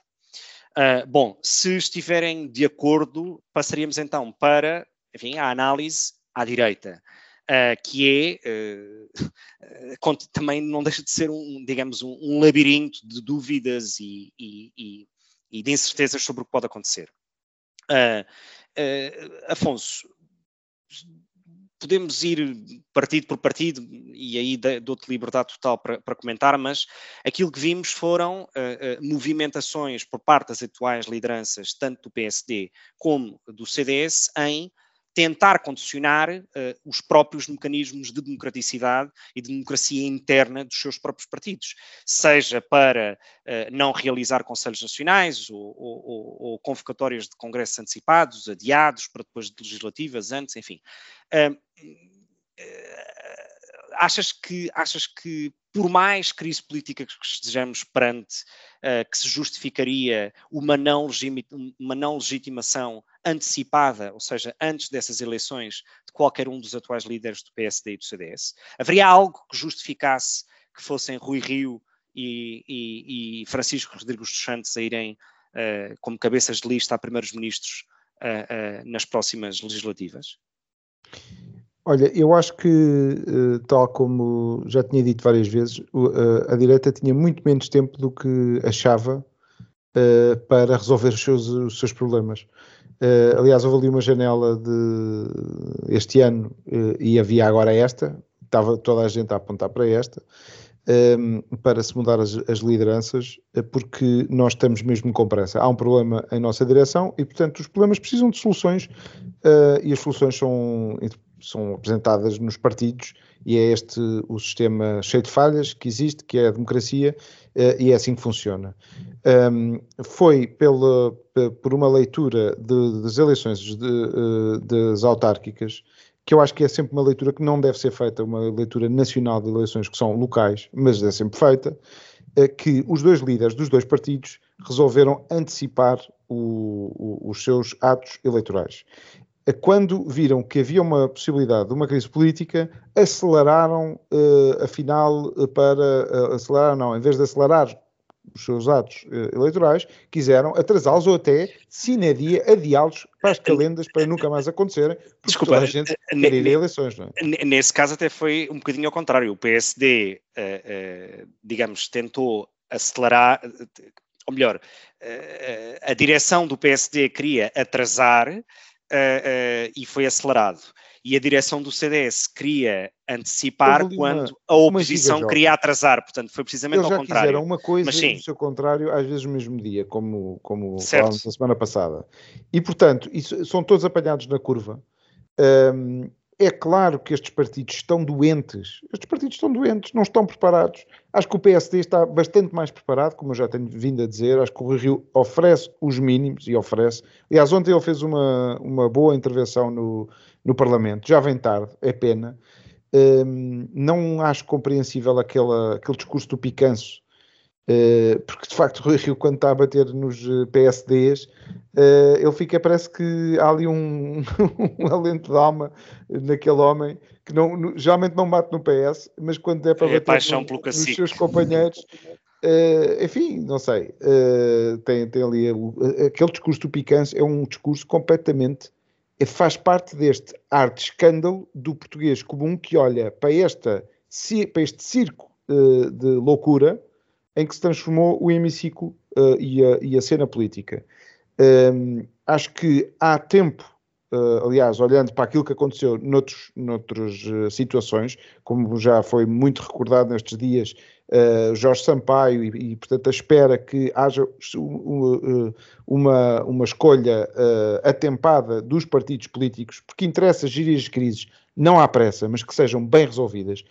Uh, bom, se estiverem de acordo, passaríamos então para, enfim, a análise à direita. Uh, que é, uh, também não deixa de ser, um, digamos, um, um labirinto de dúvidas e, e, e de incertezas sobre o que pode acontecer. Uh, uh, Afonso, podemos ir partido por partido, e aí dou-te liberdade total para, para comentar, mas aquilo que vimos foram uh, uh, movimentações por parte das atuais lideranças, tanto do P S D como do C D S, em tentar condicionar uh, os próprios mecanismos de democraticidade e de democracia interna dos seus próprios partidos, seja para uh, não realizar conselhos nacionais ou, ou, ou convocatórias de congressos antecipados, adiados para depois de legislativas, antes, enfim. Uh, uh, achas que, achas que por mais crise política que estejamos perante, uh, que se justificaria uma não, uma não legitimação antecipada, ou seja, antes dessas eleições, de qualquer um dos atuais líderes do P S D e do C D S? Haveria algo que justificasse que fossem Rui Rio e, e, e Francisco Rodrigues dos Santos a irem uh, como cabeças de lista a primeiros-ministros uh, uh, nas próximas legislativas? Olha, eu acho que, tal como já tinha dito várias vezes, a direita tinha muito menos tempo do que achava para resolver os seus, os seus problemas. Aliás, houve ali uma janela de este ano, e havia agora esta, estava toda a gente a apontar para esta, para se mudar as, as lideranças, porque nós estamos mesmo com pressa. Há um problema em nossa direção e, portanto, os problemas precisam de soluções, e as soluções são... são apresentadas nos partidos, e é este o sistema cheio de falhas que existe, que é a democracia, e é assim que funciona. Um, foi pela, por uma leitura de, das eleições de, das autárquicas, que eu acho que é sempre uma leitura que não deve ser feita, uma leitura nacional de eleições que são locais, mas é sempre feita, que os dois líderes dos dois partidos resolveram antecipar o, o, os seus atos eleitorais. Quando viram que havia uma possibilidade de uma crise política, aceleraram, uh, afinal, para uh, acelerar, não, em vez de acelerar os seus atos uh, eleitorais, quiseram atrasá-los ou até, se na dia, adiá-los para as calendas para nunca mais acontecerem, porque Desculpa, toda a gente quer ir a eleições, não é? Nesse caso até foi um bocadinho ao contrário. O P S D, uh, uh, digamos, tentou acelerar, ou melhor, uh, a direção do P S D queria atrasar, Uh, uh, e foi acelerado. E a direção do C D S queria antecipar quando a oposição queria atrasar. Portanto, foi precisamente ao contrário. Eles já quiseram uma coisa e o seu contrário, às vezes no mesmo dia, como, como falámos na semana passada. E, portanto, isso, são todos apanhados na curva. Um, é claro que estes partidos estão doentes. Estes partidos estão doentes, não estão preparados. Acho que o P S D está bastante mais preparado, como eu já tenho vindo a dizer. Acho que o Rui Rio oferece os mínimos, e oferece. Aliás, ontem ele fez uma, uma boa intervenção no, no Parlamento. Já vem tarde, é pena. Um, não acho compreensível aquela, aquele discurso do picanço, uh, porque de facto o Rui Rio, quando está a bater nos P S Ds, uh, ele fica, parece que há ali um, um alento de alma naquele homem, que não, geralmente não bate no P S, mas quando é para é bater no, nos seus companheiros, uh, enfim, não sei, uh, tem, tem ali, uh, aquele discurso do picanço é um discurso completamente, faz parte deste ar de escândalo do português comum, que olha para, esta, para este circo uh, de loucura em que se transformou o hemiciclo uh, e, a, e a cena política. Um, acho que há tempo, uh, aliás, olhando para aquilo que aconteceu noutros, noutras uh, situações, como já foi muito recordado nestes dias, uh, Jorge Sampaio e, e, portanto, a espera que haja um, uma, uma escolha uh, atempada dos partidos políticos, porque interessa gerir as crises, não à pressa, mas que sejam bem resolvidas,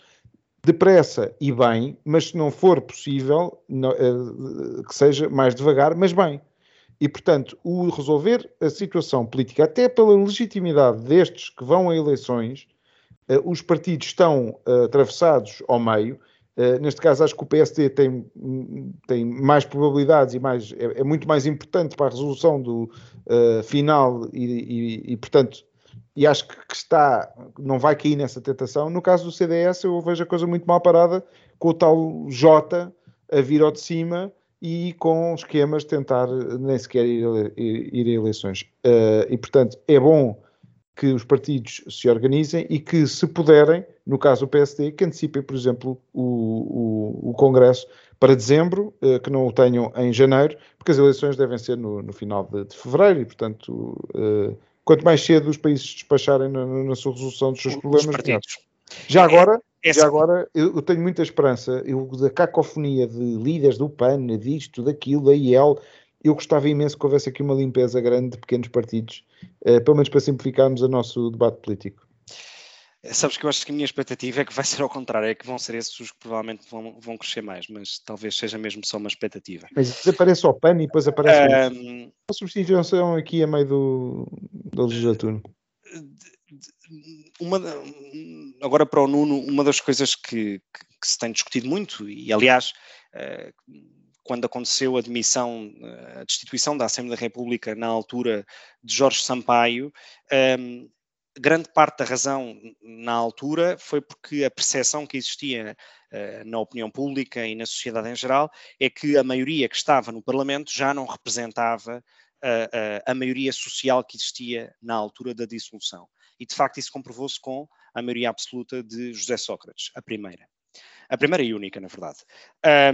depressa e bem, mas se não for possível, não, uh, que seja mais devagar, mas bem. E, portanto, o resolver a situação política, até pela legitimidade destes que vão a eleições, uh, os partidos estão uh, atravessados ao meio. Uh, neste caso, acho que o P S D tem, tem mais probabilidades e mais, é, é muito mais importante para a resolução do uh, final e, e, e, portanto, e acho que, que está, não vai cair nessa tentação. No caso do C D S, eu vejo a coisa muito mal parada, com o tal Jota a vir ao de cima, e com esquemas tentar nem sequer ir a, ir a eleições. Uh, e, portanto, é bom que os partidos se organizem e que, se puderem, no caso do P S D, que antecipem, por exemplo, o, o, o Congresso para dezembro, uh, que não o tenham em janeiro, porque as eleições devem ser no, no final de, de fevereiro e, portanto, uh, quanto mais cedo os países despacharem na, na sua resolução dos seus problemas... Já agora, é, é já agora eu, eu tenho muita esperança, eu, da cacofonia de líderes do P A N, disto, daquilo, da I E L, eu gostava imenso que houvesse aqui uma limpeza grande de pequenos partidos, eh, pelo menos para simplificarmos o nosso debate político. Sabes que eu acho que a minha expectativa é que vai ser ao contrário, é que vão ser esses os que provavelmente vão, vão crescer mais, mas talvez seja mesmo só uma expectativa. Mas desaparece o P A N e depois aparece um, a substituição aqui a meio do, da legislatura. De, Uma, agora para o Nuno, uma das coisas que, que, que se tem discutido muito, e aliás, quando aconteceu a demissão, a destituição da Assembleia da República na altura de Jorge Sampaio, grande parte da razão na altura foi porque a percepção que existia na opinião pública e na sociedade em geral é que a maioria que estava no Parlamento já não representava a, a, a maioria social que existia na altura da dissolução. E, de facto, isso comprovou-se com a maioria absoluta de José Sócrates, a primeira. A primeira e única, na verdade.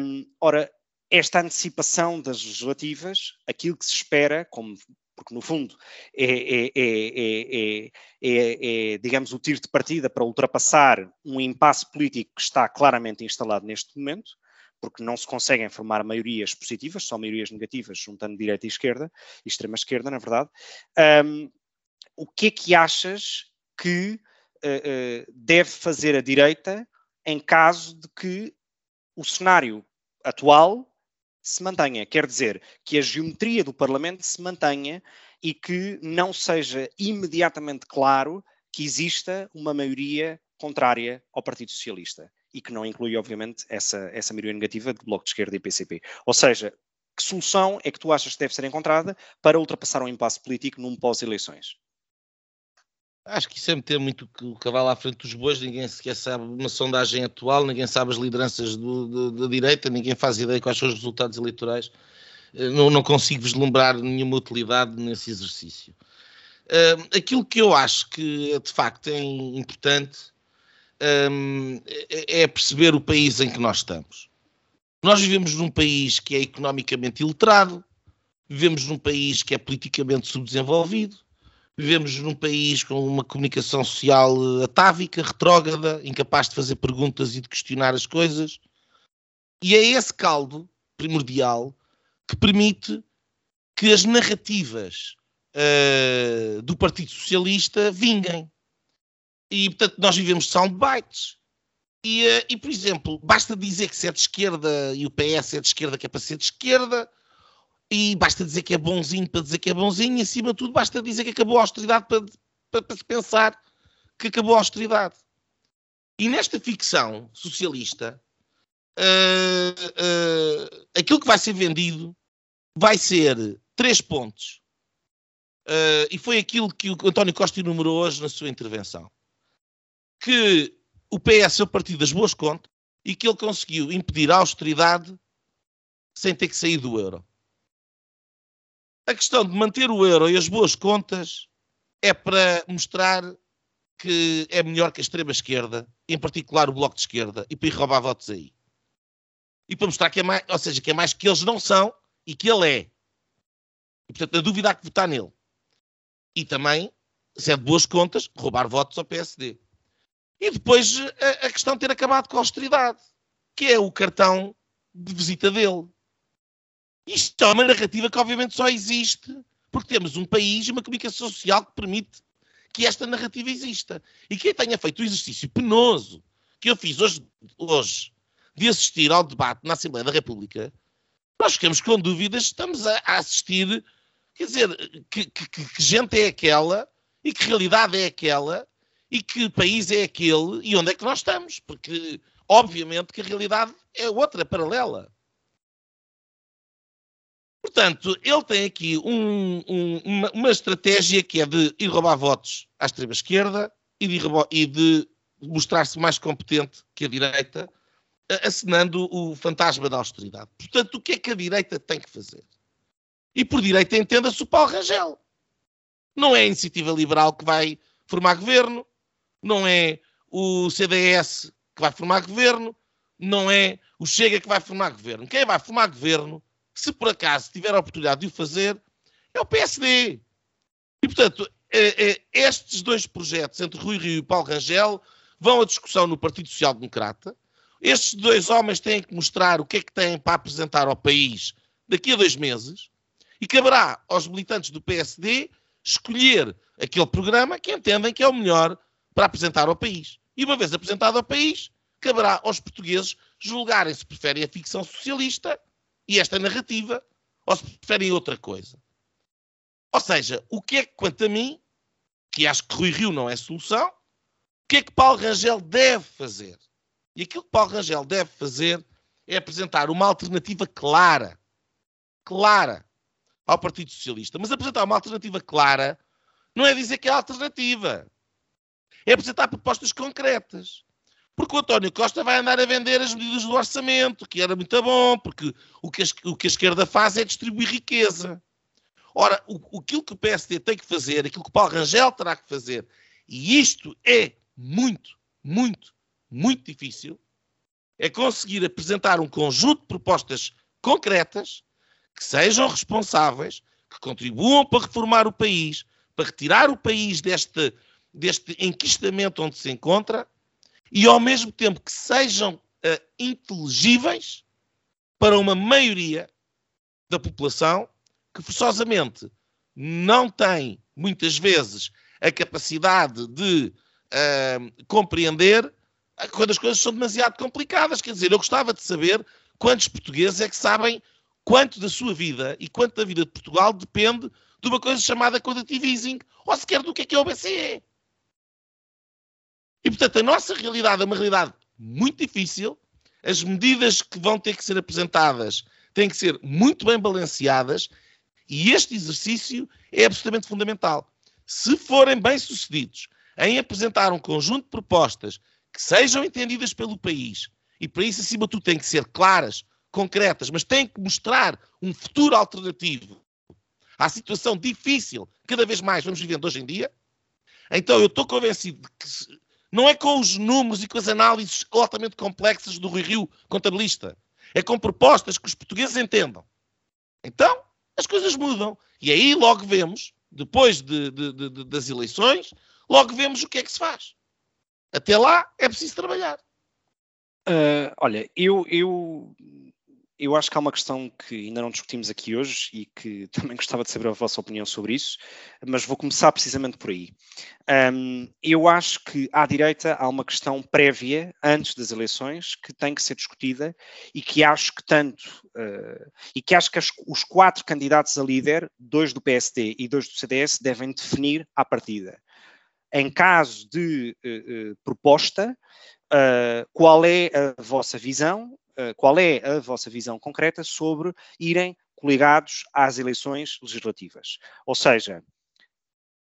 Um, ora, esta antecipação das legislativas, aquilo que se espera, como, porque, no fundo, é, é, é, é, é, é, digamos, o tiro de partida para ultrapassar um impasse político que está claramente instalado neste momento, porque não se conseguem formar maiorias positivas, só maiorias negativas, juntando direita e esquerda, e extrema-esquerda, na verdade. Um, O que é que achas que uh, uh, deve fazer a direita em caso de que o cenário atual se mantenha? Quer dizer, que a geometria do Parlamento se mantenha e que não seja imediatamente claro que exista uma maioria contrária ao Partido Socialista e que não inclui, obviamente, essa, essa maioria negativa de Bloco de Esquerda e P C P. Ou seja, que solução é que tu achas que deve ser encontrada para ultrapassar um impasse político num pós-eleições? Acho que isso é meter muito o cavalo à frente dos bois, ninguém sequer sabe uma sondagem atual, ninguém sabe as lideranças do, do, da direita, ninguém faz ideia quais são os resultados eleitorais, não, não consigo vislumbrar nenhuma utilidade nesse exercício. Uh, aquilo que eu acho que de facto é importante um, é perceber o país em que nós estamos. Nós vivemos num país que é economicamente iletrado, vivemos num país que é politicamente subdesenvolvido, vivemos num país com uma comunicação social atávica, retrógrada, incapaz de fazer perguntas e de questionar as coisas. E é esse caldo primordial que permite que as narrativas uh, do Partido Socialista vinguem. E, portanto, nós vivemos soundbites. E, uh, e, por exemplo, basta dizer que se é de esquerda e o P S é de esquerda que é para ser de esquerda, e basta dizer que é bonzinho para dizer que é bonzinho, e acima de tudo basta dizer que acabou a austeridade para, para, para se pensar que acabou a austeridade. E nesta ficção socialista, uh, uh, aquilo que vai ser vendido vai ser três pontos. Uh, e foi aquilo que o António Costa enumerou hoje na sua intervenção. Que o P S é o partido das boas contas e que ele conseguiu impedir a austeridade sem ter que sair do euro. A questão de manter o euro e as boas contas é para mostrar que é melhor que a extrema-esquerda, em particular o Bloco de Esquerda, e para ir roubar votos aí. E para mostrar que é mais, ou seja, que é mais que eles não são e que ele é. E, portanto, a dúvida há que votar nele. E também, se é de boas contas, roubar votos ao P S D. E depois a, a questão de ter acabado com a austeridade. que é o cartão de visita dele. Isto é uma narrativa que obviamente só existe porque temos um país e uma comunicação social que permite que esta narrativa exista. E quem tenha feito o exercício penoso que eu fiz hoje, hoje de assistir ao debate na Assembleia da República, nós ficamos com dúvidas, estamos a, a assistir, quer dizer, que, que, que gente é aquela e que realidade é aquela e que país é aquele e onde é que nós estamos, porque obviamente que a realidade é outra, paralela. Portanto, ele tem aqui um, um, uma, uma estratégia que é de ir roubar votos à extrema-esquerda e de, e de mostrar-se mais competente que a direita, assinando o fantasma da austeridade. Portanto, o que é que a direita tem que fazer? E por direita entenda-se o Paulo Rangel. Não é a Iniciativa Liberal que vai formar governo, não é o C D S que vai formar governo, não é o Chega que vai formar governo. Quem vai formar governo, se por acaso tiver a oportunidade de o fazer, é o P S D. E, portanto, estes dois projetos, entre Rui Rio e Paulo Rangel, vão à discussão no Partido Social Democrata. Estes dois homens têm que mostrar o que é que têm para apresentar ao país daqui a dois meses e caberá aos militantes do P S D escolher aquele programa que entendem que é o melhor para apresentar ao país. E uma vez apresentado ao país, caberá aos portugueses julgarem se preferem a ficção socialista e esta narrativa ou se preferem outra coisa. Ou seja, o que é que, quanto a mim, que acho que Rui Rio não é solução, o que é que Paulo Rangel deve fazer? E aquilo que Paulo Rangel deve fazer é apresentar uma alternativa clara, clara, ao Partido Socialista. Mas apresentar uma alternativa clara não é dizer que é alternativa. É apresentar propostas concretas. Porque o António Costa vai andar a vender as medidas do orçamento, que era muito bom, porque o que a, o que a esquerda faz é distribuir riqueza. Ora, o, aquilo que o P S D tem que fazer, aquilo que o Paulo Rangel terá que fazer, e isto é muito, muito, muito difícil, é conseguir apresentar um conjunto de propostas concretas que sejam responsáveis, que contribuam para reformar o país, para retirar o país deste, deste enquistamento onde se encontra e, ao mesmo tempo, que sejam uh, inteligíveis para uma maioria da população que, forçosamente, não tem, muitas vezes, a capacidade de uh, compreender quando as coisas são demasiado complicadas. Quer dizer, eu gostava de saber quantos portugueses é que sabem quanto da sua vida e quanto da vida de Portugal depende de uma coisa chamada quantitative easing, ou sequer do que é que é o B C E. E, portanto, a nossa realidade é uma realidade muito difícil, as medidas que vão ter que ser apresentadas têm que ser muito bem balanceadas e este exercício é absolutamente fundamental. Se forem bem-sucedidos em apresentar um conjunto de propostas que sejam entendidas pelo país, e para isso, acima de tudo, têm que ser claras, concretas, mas têm que mostrar um futuro alternativo à situação difícil que cada vez mais vamos vivendo hoje em dia, então eu estou convencido de que não é com os números e com as análises altamente complexas do Rui Rio, contabilista, é com propostas que os portugueses entendam. Então, as coisas mudam. E aí logo vemos, depois de, de, de, das eleições, logo vemos o que é que se faz. Até lá é preciso trabalhar. Uh, olha, eu, eu, eu acho que há uma questão que ainda não discutimos aqui hoje e que também gostava de saber a vossa opinião sobre isso, mas vou começar precisamente por aí. Um, eu acho que à direita há uma questão prévia, antes das eleições, que tem que ser discutida e que acho que tanto, uh, e que acho que as, os quatro candidatos a líder, dois do P S D e dois do C D S, devem definir à partida. Em caso de uh, uh, proposta, uh, qual é a vossa visão, uh, qual é a vossa visão concreta sobre irem coligados às eleições legislativas? Ou seja,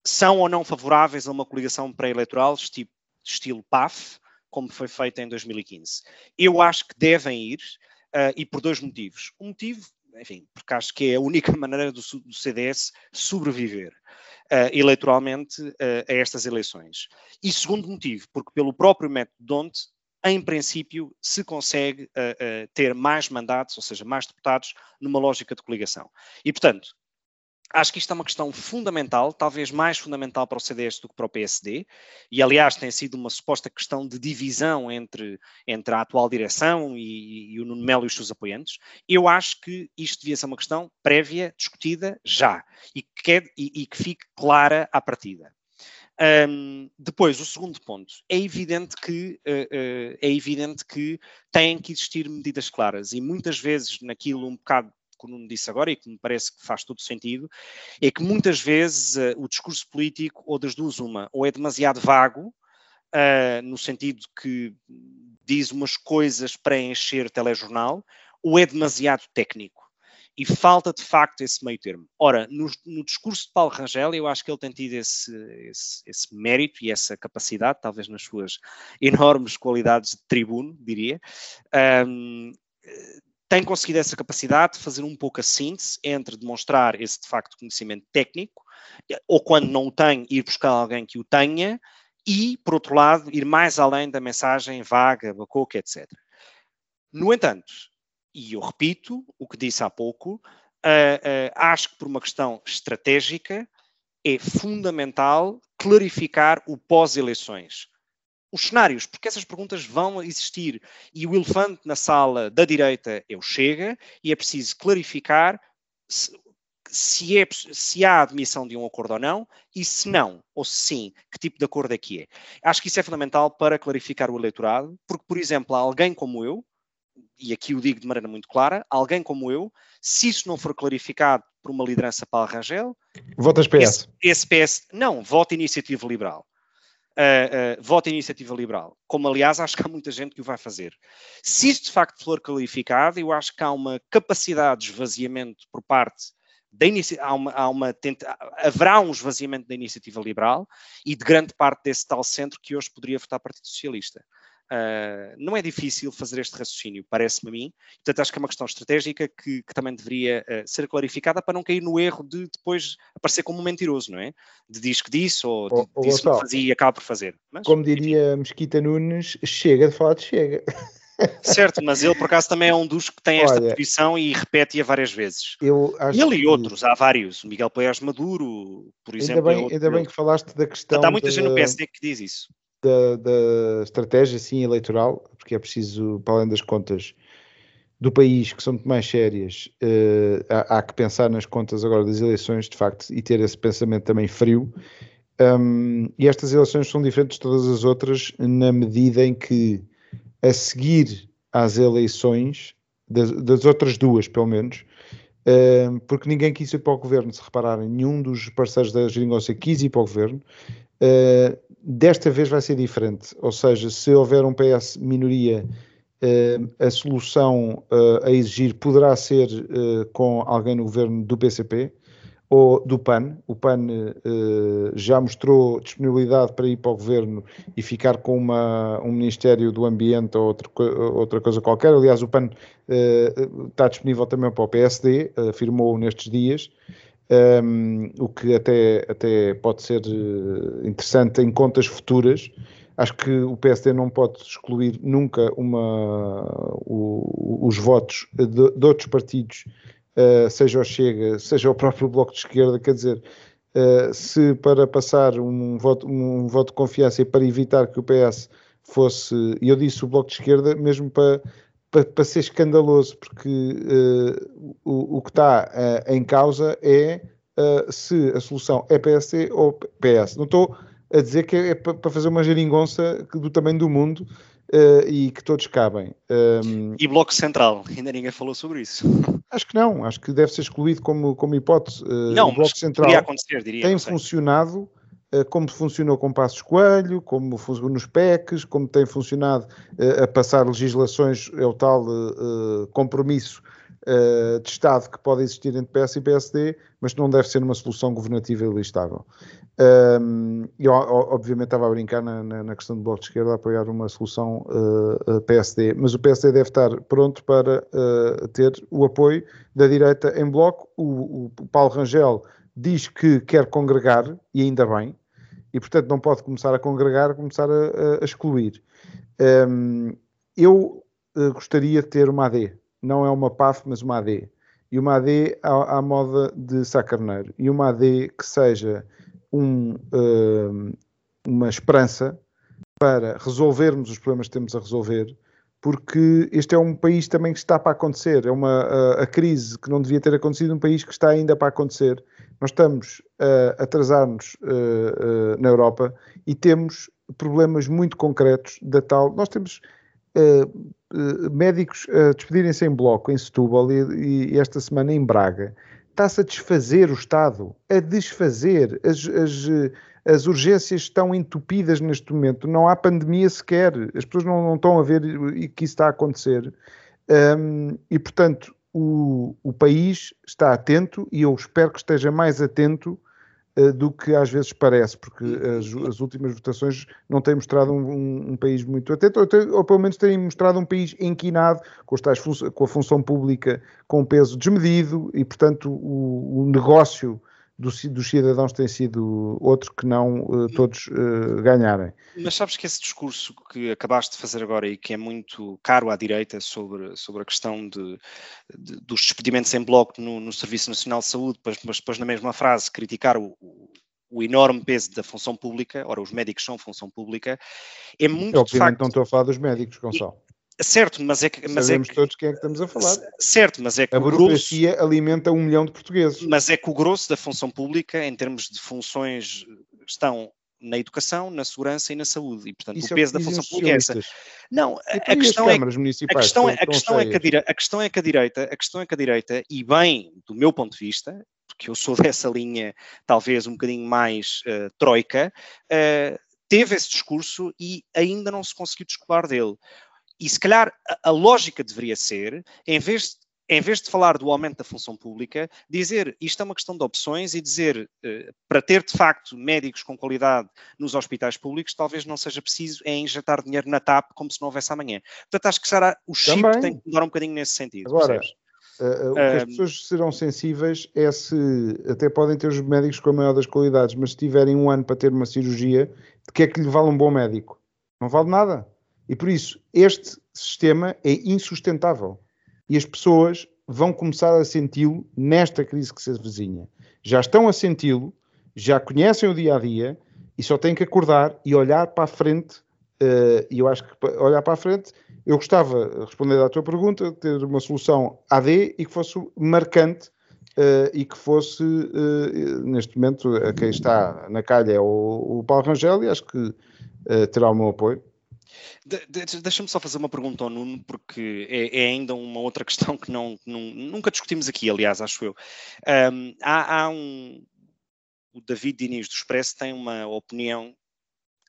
são ou não favoráveis a uma coligação pré-eleitoral esti- estilo P A F, como foi feita em dois mil e quinze? Eu acho que devem ir, uh, e por dois motivos. Um motivo, enfim, porque acho que é a única maneira do, do C D S sobreviver Uh, eleitoralmente uh, a estas eleições. E segundo motivo, porque pelo próprio método onde, em princípio, se consegue uh, uh, ter mais mandatos, ou seja, mais deputados, numa lógica de coligação. E, portanto, Acho que isto é uma questão fundamental, talvez mais fundamental para o C D S do que para o P S D, e aliás tem sido uma suposta questão de divisão entre, entre a atual direção e, e o Nuno Melo e os seus apoiantes. Eu acho que isto devia ser uma questão prévia, discutida já, e que, é, e, e que fique clara à partida. Um, depois, o segundo ponto, é evidente que, uh, uh, é evidente que têm que existir medidas claras, e muitas vezes naquilo um bocado que o Nuno disse agora e que me parece que faz todo sentido, é que muitas vezes uh, o discurso político, ou das duas uma, ou é demasiado vago, uh, no sentido que diz umas coisas para encher telejornal, ou é demasiado técnico. E falta, de facto, esse meio termo. Ora, no, no discurso de Paulo Rangel, eu acho que ele tem tido esse, esse, esse mérito e essa capacidade, talvez nas suas enormes qualidades de tribuno, diria, um, tem conseguido essa capacidade de fazer um pouco a síntese entre demonstrar esse, de facto, conhecimento técnico, ou quando não o tem, ir buscar alguém que o tenha, e, por outro lado, ir mais além da mensagem vaga, bacoca, etcétera. No entanto, e eu repito o que disse há pouco, uh, uh, acho que por uma questão estratégica é fundamental clarificar o pós-eleições. Os cenários, porque essas perguntas vão existir e o elefante na sala da direita é o Chega e é preciso clarificar se, se, é, se há admissão de um acordo ou não e se não, ou se sim, que tipo de acordo é que é. Acho que isso é fundamental para clarificar o eleitorado, porque, por exemplo, há alguém como eu, e aqui o digo de maneira muito clara, alguém como eu, se isso não for clarificado por uma liderança Paulo Rangel... Votas P S. Esse, esse P S... Não, vota Iniciativa Liberal. Uh, uh, vota Iniciativa Liberal. Como, aliás, acho que há muita gente que o vai fazer. Se isso, de facto, for clarificado, eu acho que há uma capacidade de esvaziamento por parte... Da inici... há uma, há uma tenta... Haverá um esvaziamento da Iniciativa Liberal e de grande parte desse tal centro que hoje poderia votar Partido Socialista. Uh, não é difícil fazer este raciocínio, parece-me a mim. Portanto, acho que é uma questão estratégica que, que também deveria uh, ser clarificada para não cair no erro de depois aparecer como um mentiroso, não é? De diz que disse ou de oh, disse que fazia e acaba por fazer. Mas, como diria Mesquita Nunes, chega de falar de Chega. Certo, mas ele por acaso também é um dos que tem esta posição e repete-a várias vezes. Eu acho ele que... e outros, há vários. O Miguel Poiás Maduro, por ainda exemplo. Bem, é outro, ainda bem que falaste da questão... Portanto, há muita da... gente no P S D que diz isso. Da, da estratégia assim, eleitoral, porque é preciso, para além das contas do país, que são muito mais sérias, uh, há, há que pensar nas contas agora das eleições, de facto, e ter esse pensamento também frio. Um, e estas eleições são diferentes de todas as outras, na medida em que, a seguir às eleições, das, das outras duas, pelo menos, uh, porque ninguém quis ir para o governo, se repararem, nenhum dos parceiros da geringonça quis ir para o governo, uh, desta vez vai ser diferente, ou seja, se houver um P S minoria, eh, a solução eh, a exigir poderá ser eh, com alguém no governo do P C P ou do P A N. O P A N eh, já mostrou disponibilidade para ir para o governo e ficar com uma, um Ministério do Ambiente ou outro, outra coisa qualquer. Aliás, o P A N eh, está disponível também para o P S D, afirmou nestes dias. Um, o que até, até pode ser interessante em contas futuras. Acho que o P S D não pode excluir nunca uma, o, os votos de, de outros partidos, uh, seja o Chega, seja o próprio Bloco de Esquerda. Quer dizer, uh, se para passar um voto, um voto de confiança e para evitar que o P S fosse, e eu disse o Bloco de Esquerda, mesmo para... para ser escandaloso, porque uh, o, o que está uh, em causa é uh, se a solução é P S D ou P S. Não estou a dizer que é, é para fazer uma geringonça do tamanho do mundo uh, e que todos cabem. Um, e Bloco Central? Ainda ninguém falou sobre isso. Acho que não. Acho que deve ser excluído como, como hipótese. Uh, não, o Bloco Central poderia acontecer, diria, tem funcionado... como funcionou com Passos Coelho, como funcionou nos P E Cs, como tem funcionado uh, a passar legislações, é o tal uh, compromisso uh, de Estado que pode existir entre P S e P S D, mas não deve ser uma solução governativa e estável. Um, e obviamente estava a brincar na, na, na questão do Bloco de Esquerda a apoiar uma solução uh, P S D, mas o P S D deve estar pronto para uh, ter o apoio da direita em bloco. O, o Paulo Rangel diz que quer congregar, e ainda bem, e, portanto, não pode começar a congregar, começar a, a excluir. Um, eu uh, gostaria de ter uma A D. Não é uma P A F, mas uma A D. e uma A D à, à moda de Sá Carneiro, e uma A D que seja um, uh, uma esperança para resolvermos os problemas que temos a resolver, porque este é um país também que está para acontecer, é uma, a, a crise que não devia ter acontecido, um país que está ainda para acontecer. Nós estamos a atrasar-nos uh, uh, na Europa e temos problemas muito concretos da tal... Nós temos uh, uh, médicos a despedirem-se em bloco, em Setúbal e, e esta semana em Braga. Está-se a desfazer o Estado, a desfazer. As, as, as urgências estão entupidas neste momento, não há pandemia sequer, as pessoas não, não estão a ver que isso está a acontecer. Um, e, portanto, o, o país está atento e eu espero que esteja mais atento uh, do que às vezes parece, porque as, as últimas votações não têm mostrado um, um, um país muito atento, ou, tem, ou pelo menos têm mostrado um país inquinado, com, os tais fun- com a função pública com peso desmedido e, portanto, o, o negócio do, dos cidadãos tem sido outro que não uh, todos uh, ganharem. Mas sabes que esse discurso que acabaste de fazer agora e que é muito caro à direita sobre, sobre a questão de, de, dos despedimentos em bloco no, no Serviço Nacional de Saúde, mas depois na mesma frase criticar o, o, o enorme peso da função pública, ora os médicos são função pública, é muito... Eu, de facto, não estou a falar dos médicos, Gonçalo. E... Certo, mas é que... Mas Sabemos é que, todos quem é que estamos a falar. Certo, mas é que... A burocracia grosso, alimenta um milhão de portugueses. Mas é que o grosso da função pública, em termos de funções, estão na educação, na segurança e na saúde. E, portanto, isso o peso é da função pública é essa. Não, a questão é, a questão é, a questão é que a direita, a questão é que a direita, a questão é que a direita, e bem, do meu ponto de vista, porque eu sou dessa linha talvez um bocadinho mais uh, troika, uh, teve esse discurso e ainda não se conseguiu descolar dele. E se calhar a, a lógica deveria ser, em vez, em vez de falar do aumento da função pública, dizer isto é uma questão de opções e dizer eh, para ter de facto médicos com qualidade nos hospitais públicos, talvez não seja preciso é injetar dinheiro na TAP como se não houvesse amanhã. Portanto, acho que será o chip também tem que mudar um bocadinho nesse sentido. Agora, uh, uh, o que as pessoas serão sensíveis é se, até podem ter os médicos com a maior das qualidades, mas se tiverem um ano para ter uma cirurgia, de que é que lhe vale um bom médico? Não vale nada. E por isso, este sistema é insustentável e as pessoas vão começar a senti-lo nesta crise que se avizinha. Já estão a senti-lo, já conhecem o dia-a-dia e só têm que acordar e olhar para a frente. E eu acho que olhar para a frente, eu gostava de responder à tua pergunta, de ter uma solução A D e que fosse marcante e que fosse, neste momento, a quem está na calha é o Paulo Rangel e acho que terá o meu apoio. De, de, deixa-me só fazer uma pergunta ao Nuno, porque é, é ainda uma outra questão que não, não, nunca discutimos aqui, aliás, acho eu. Um, há, há um... O David Diniz do Expresso tem uma opinião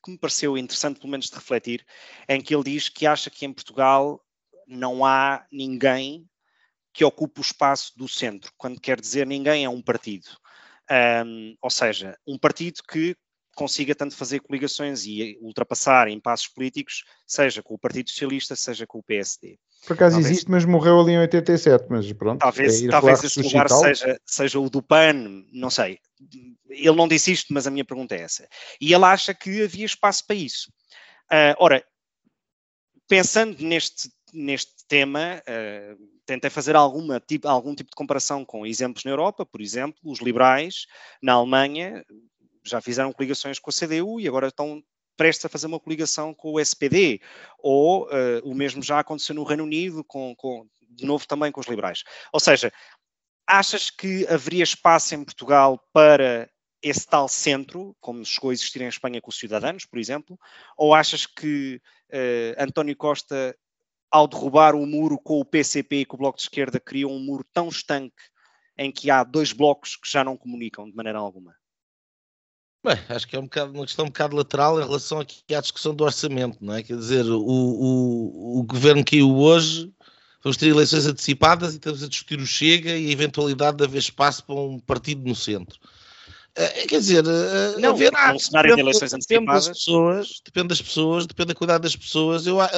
que me pareceu interessante, pelo menos de refletir, em que ele diz que acha que em Portugal não há ninguém que ocupe o espaço do centro, quando quer dizer ninguém é um partido. Um, ou seja, um partido que consiga tanto fazer coligações e ultrapassar impasses políticos, seja com o Partido Socialista, seja com o P S D. Por acaso talvez, existe, mas morreu ali em oitenta e sete, mas pronto. Talvez, é talvez esse lugar seja, seja o do P A N, não sei. Ele não disse isto, mas a minha pergunta é essa. E ele acha que havia espaço para isso. Uh, ora, pensando neste, neste tema, uh, tentei fazer alguma, tipo, algum tipo de comparação com exemplos na Europa, por exemplo, os liberais na Alemanha já fizeram coligações com a C D U e agora estão prestes a fazer uma coligação com o S P D, ou uh, o mesmo já aconteceu no Reino Unido, com, com, de novo também com os liberais. Ou seja, achas que haveria espaço em Portugal para esse tal centro, como chegou a existir em Espanha com os Ciudadanos, por exemplo, ou achas que uh, António Costa, ao derrubar o muro com o P C P e com o Bloco de Esquerda, criou um muro tão estanque em que há dois blocos que já não comunicam de maneira alguma? Bem, acho que é um bocado, uma questão um bocado lateral em relação aqui à discussão do orçamento, não é? Quer dizer, o, o, o governo caiu hoje, vamos ter eleições antecipadas e estamos a discutir o Chega e a eventualidade de haver espaço para um partido no centro. Uh, quer dizer, uh, não, haver, ah, cenário de eleições antecipadas. Depende das pessoas, depende das pessoas, depende da qualidade das pessoas. Eu, uh,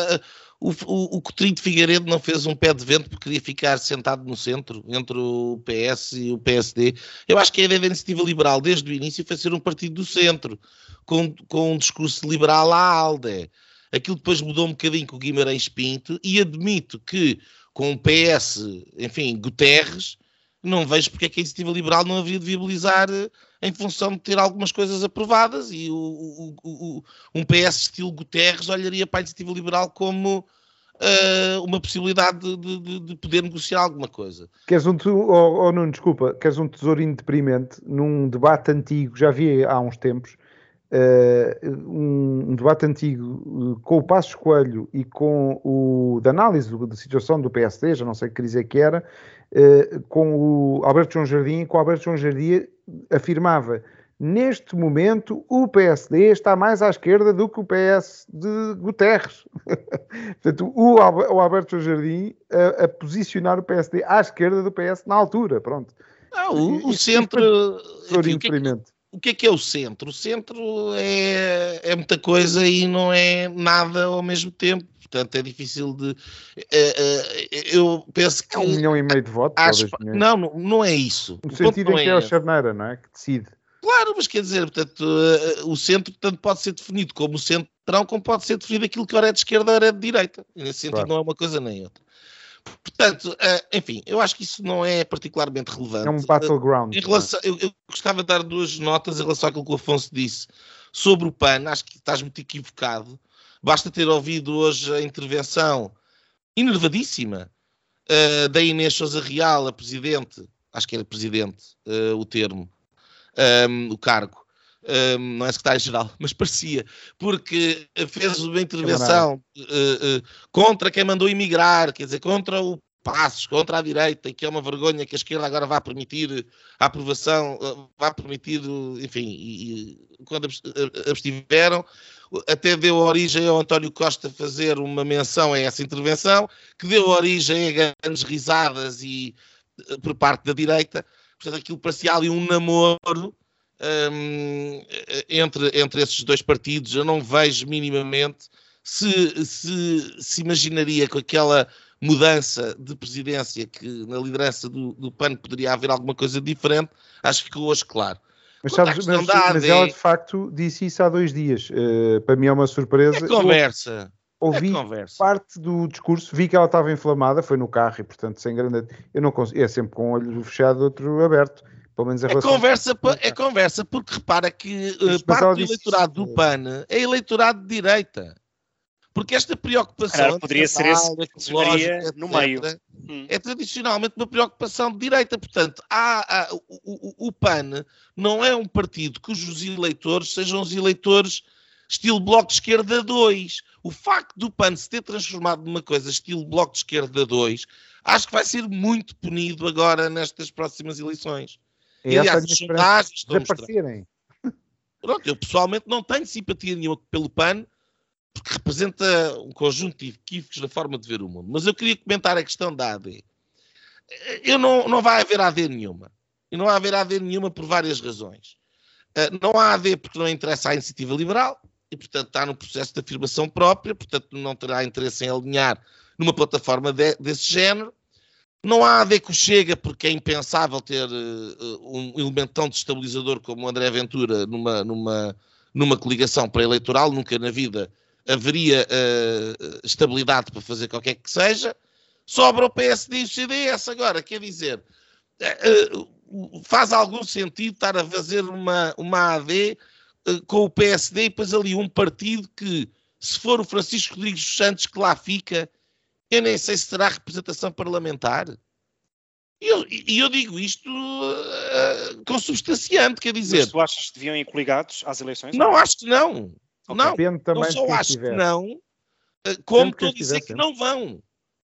o, o, o Coutinho de Figueiredo não fez um pé de vento porque queria ficar sentado no centro, entre o P S e o P S D. Eu acho que a ideia da Iniciativa Liberal, desde o início, foi ser um partido do centro, com, com um discurso liberal à ALDE. Aquilo depois mudou um bocadinho com o Guimarães Pinto e admito que, com o P S, enfim, Guterres, não vejo porque é que a Iniciativa Liberal não havia de viabilizar em função de ter algumas coisas aprovadas, e o, o, o, um P S estilo Guterres olharia para a Iniciativa Liberal como uh, uma possibilidade de, de, de poder negociar alguma coisa. Queres um, oh, oh, não, desculpa, queres um tesourinho deprimente? Num debate antigo, já vi há uns tempos, Uh, um, um debate antigo uh, com o Passos Coelho e com o da análise da situação do P S D, já não sei que crise é que era, uh, com o Alberto João Jardim, com o Alberto João Jardim afirmava: neste momento o P S D está mais à esquerda do que o P S de Guterres. Portanto, o, o Alberto João Jardim a, a posicionar o P S D à esquerda do P S na altura, pronto. Ah, o, o centro... O que é que é o centro? O centro é, é muita coisa e não é nada ao mesmo tempo. Portanto, é difícil de... É, é, eu penso que... É um milhão e meio de votos, acho, talvez. Não, não, não é isso. No o sentido em que é, é o Charneira, não é? Que decide. Claro, mas quer dizer, portanto, o centro tanto pode ser definido como o centrão, como pode ser definido aquilo que ora é de esquerda, ora é de direita. E nesse sentido, claro, não é uma coisa nem outra. Portanto, enfim, eu acho que isso não é particularmente relevante. É um battleground. Em relação, eu, eu gostava de dar duas notas em relação àquilo que o Afonso disse sobre o P A N. Acho que estás muito equivocado. Basta ter ouvido hoje a intervenção enervadíssima uh, da Inês Sousa Real, a presidente, acho que era presidente uh, o termo, um, o cargo. Um, não é secretário-geral, mas parecia, porque fez uma intervenção uh, uh, contra quem mandou emigrar, quer dizer, contra o Passos, contra a direita, e que é uma vergonha que a esquerda agora vá permitir a aprovação, uh, vá permitir, uh, enfim, e, e, quando abstiveram, até deu origem ao António Costa fazer uma menção a essa intervenção, que deu origem a grandes risadas e, uh, por parte da direita. Portanto, aquilo parecia ali um namoro Um, entre, entre esses dois partidos. Eu não vejo minimamente se, se, se imaginaria com aquela mudança de presidência que na liderança do, do P A N poderia haver alguma coisa diferente. Acho que ficou hoje claro. Mas, sabes, mas, mas ela de facto disse isso há dois dias. Uh, para mim é uma surpresa. É conversa. Ouvi parte do discurso, vi que ela estava inflamada, foi no carro e portanto sem grande... Eu não consigo, é sempre com um olho fechado e outro aberto. Pelo menos a é, conversa, a... é conversa, porque repara que uh, parte do eleitorado do P A N é eleitorado de direita. Porque esta preocupação... Claro, poderia ser esse que no meio. Hum. É tradicionalmente uma preocupação de direita. Portanto, há, há, o, o, o P A N não é um partido cujos eleitores sejam os eleitores estilo Bloco de Esquerda dois. O facto do P A N se ter transformado numa coisa estilo Bloco de Esquerda dois, acho que vai ser muito punido agora nestas próximas eleições. E aliás, as sondagens desaparecerem. Pronto, eu pessoalmente não tenho simpatia nenhuma pelo P A N, porque representa um conjunto de equívocos na forma de ver o mundo. Mas eu queria comentar a questão da A D. Eu não, não vai haver A D nenhuma. E não vai haver A D nenhuma por várias razões. Não há A D porque não interessa à Iniciativa Liberal, e portanto está no processo de afirmação própria, portanto não terá interesse em alinhar numa plataforma de, desse género. Não há A D que o Chega, porque é impensável ter uh, um elemento tão destabilizador como o André Ventura numa, numa, numa coligação pré-eleitoral. Nunca na vida haveria uh, estabilidade para fazer qualquer que seja. Sobra o P S D e o C D S agora. Quer dizer, uh, faz algum sentido estar a fazer uma, uma A D uh, com o P S D e depois ali um partido que, se for o Francisco Rodrigues dos Santos que lá fica... Eu nem sei se terá representação parlamentar. E eu, eu digo isto uh, consubstanciante, quer dizer... Mas tu achas que deviam ir coligados às eleições? Não, acho que não. Okay. Não, depende também não só acho tiver. Que não, como estou a dizer que não vão.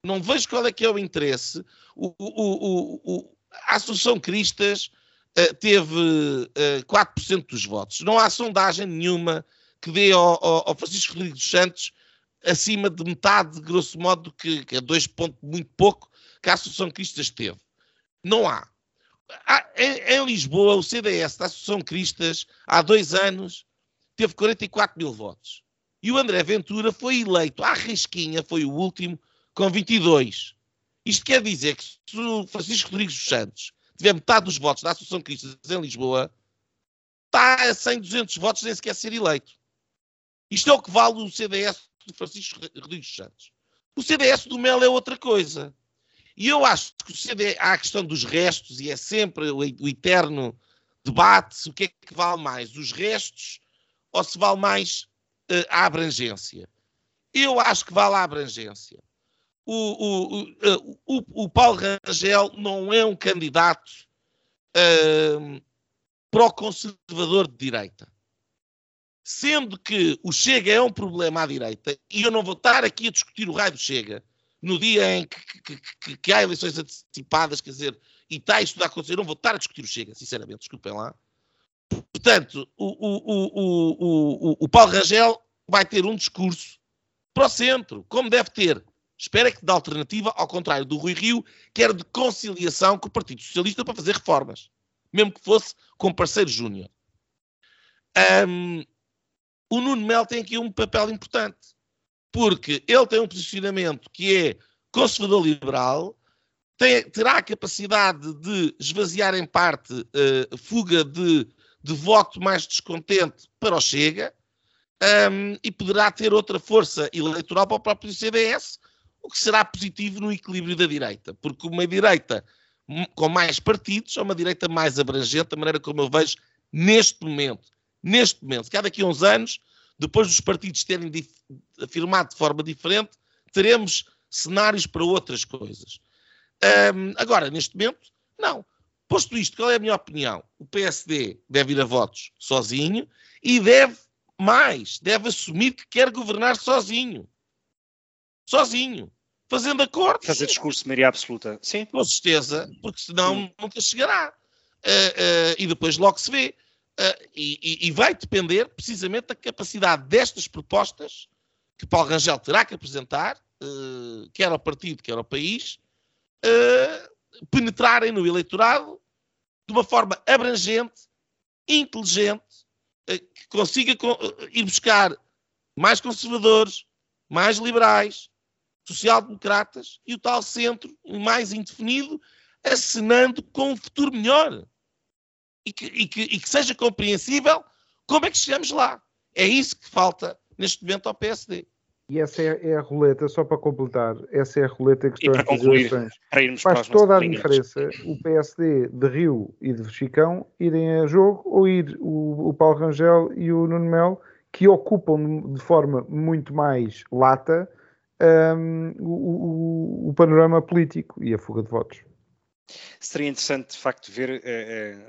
Não vejo qual é que é o interesse. O, o, o, o, a Associação Cristas uh, teve uh, quatro por cento dos votos. Não há sondagem nenhuma que dê ao, ao, ao Francisco Rodrigues dos Santos acima de metade, grosso modo, que, que é dois pontos muito pouco, que a Associação Cristas teve. Não há. há em, em Lisboa, o C D S da Associação Cristas, há dois anos, teve quarenta e quatro mil votos. E o André Ventura foi eleito, à risquinha, foi o último, com vinte e dois. Isto quer dizer que se o Francisco Rodrigues dos Santos tiver metade dos votos da Associação Cristas em Lisboa, está a cem, duzentos votos nem sequer ser eleito. Isto é o que vale o C D S do Francisco Rodrigues dos Santos. O C D S do Melo é outra coisa. E eu acho que o C D S, há a questão dos restos, e é sempre o, o eterno debate, se o que é que vale mais, os restos, ou se vale mais uh, a abrangência. Eu acho que vale a abrangência. O, o, o, o, o Paulo Rangel não é um candidato uh, pró-conservador de direita. Sendo que o Chega é um problema à direita, e eu não vou estar aqui a discutir o raio do Chega no dia em que, que, que, que há eleições antecipadas, quer dizer, e está isto a acontecer, eu não vou estar a discutir o Chega, sinceramente, desculpem lá. Portanto, o, o, o, o, o, o Paulo Rangel vai ter um discurso para o centro, como deve ter. Espera que dê alternativa, ao contrário do Rui Rio, que era de conciliação com o Partido Socialista para fazer reformas, mesmo que fosse com parceiro júnior. Um, o Nuno Melo tem aqui um papel importante, porque ele tem um posicionamento que é conservador-liberal, tem, terá a capacidade de esvaziar em parte a uh, fuga de, de voto mais descontente para o Chega, um, e poderá ter outra força eleitoral para o próprio C D S, o que será positivo no equilíbrio da direita, porque uma direita com mais partidos é uma direita mais abrangente, da maneira como eu vejo neste momento. Neste momento, se calhar daqui a uns anos, depois dos partidos terem dif- afirmado de forma diferente, teremos cenários para outras coisas. Um, agora, neste momento, não. Posto isto, qual é a minha opinião? O P S D deve ir a votos sozinho e deve, mais, deve assumir que quer governar sozinho. Sozinho. Fazendo acordos. Fazer discurso de maioria absoluta. Sim. Com certeza, porque senão Sim. nunca chegará. Uh, uh, e depois logo se vê. Uh, e, e vai depender precisamente da capacidade destas propostas que Paulo Rangel terá que apresentar, uh, quer ao partido, quer ao país, uh, penetrarem no eleitorado de uma forma abrangente, inteligente, uh, que consiga con- uh, ir buscar mais conservadores, mais liberais, social-democratas e o tal centro mais indefinido, acenando com um futuro melhor. E que, e, que, e que seja compreensível como é que chegamos lá. É isso que falta neste momento ao P S D. E essa é, é a roleta, só para completar, essa é a roleta que estão a fazer. Faz para toda a linhas. diferença o P S D de Rio e de Chicão irem a jogo ou ir o, o Paulo Rangel e o Nuno Melo, que ocupam de forma muito mais lata um, o, o, o panorama político e a fuga de votos. Seria interessante, de facto, ver, uh,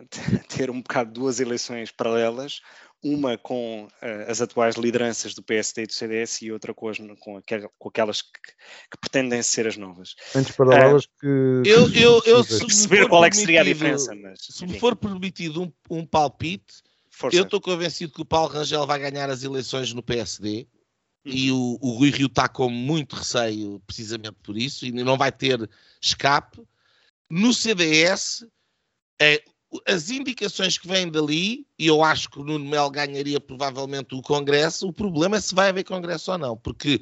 uh, ter um bocado duas eleições paralelas, uma com uh, as atuais lideranças do P S D e do C D S e outra com, as, com, aquel, com aquelas que, que pretendem ser as novas. Antes paralelas uh, que... Eu, eu, eu se perceber qual é que seria a diferença. Mas, se me for permitido um, um palpite, Força. Eu estou convencido que o Paulo Rangel vai ganhar as eleições no P S D hum. e o, o Rui Rio está com muito receio precisamente por isso e não vai ter escape. No C D S, eh, as indicações que vêm dali, e eu acho que o Nuno Melo ganharia provavelmente o Congresso, o problema é se vai haver Congresso ou não, porque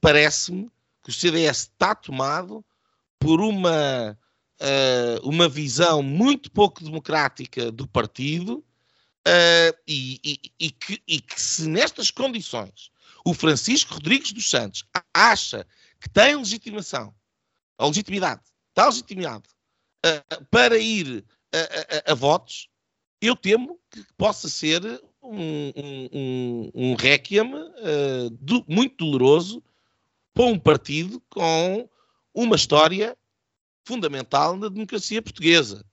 parece-me que o C D S está tomado por uma, uh, uma visão muito pouco democrática do partido uh, e, e, e, que, e que se nestas condições o Francisco Rodrigues dos Santos acha que tem legitimação, a legitimidade, está legitimado Uh, para ir a, a, a votos, eu temo que possa ser um, um, um, um réquiem uh, do, muito doloroso para um partido com uma história fundamental na democracia portuguesa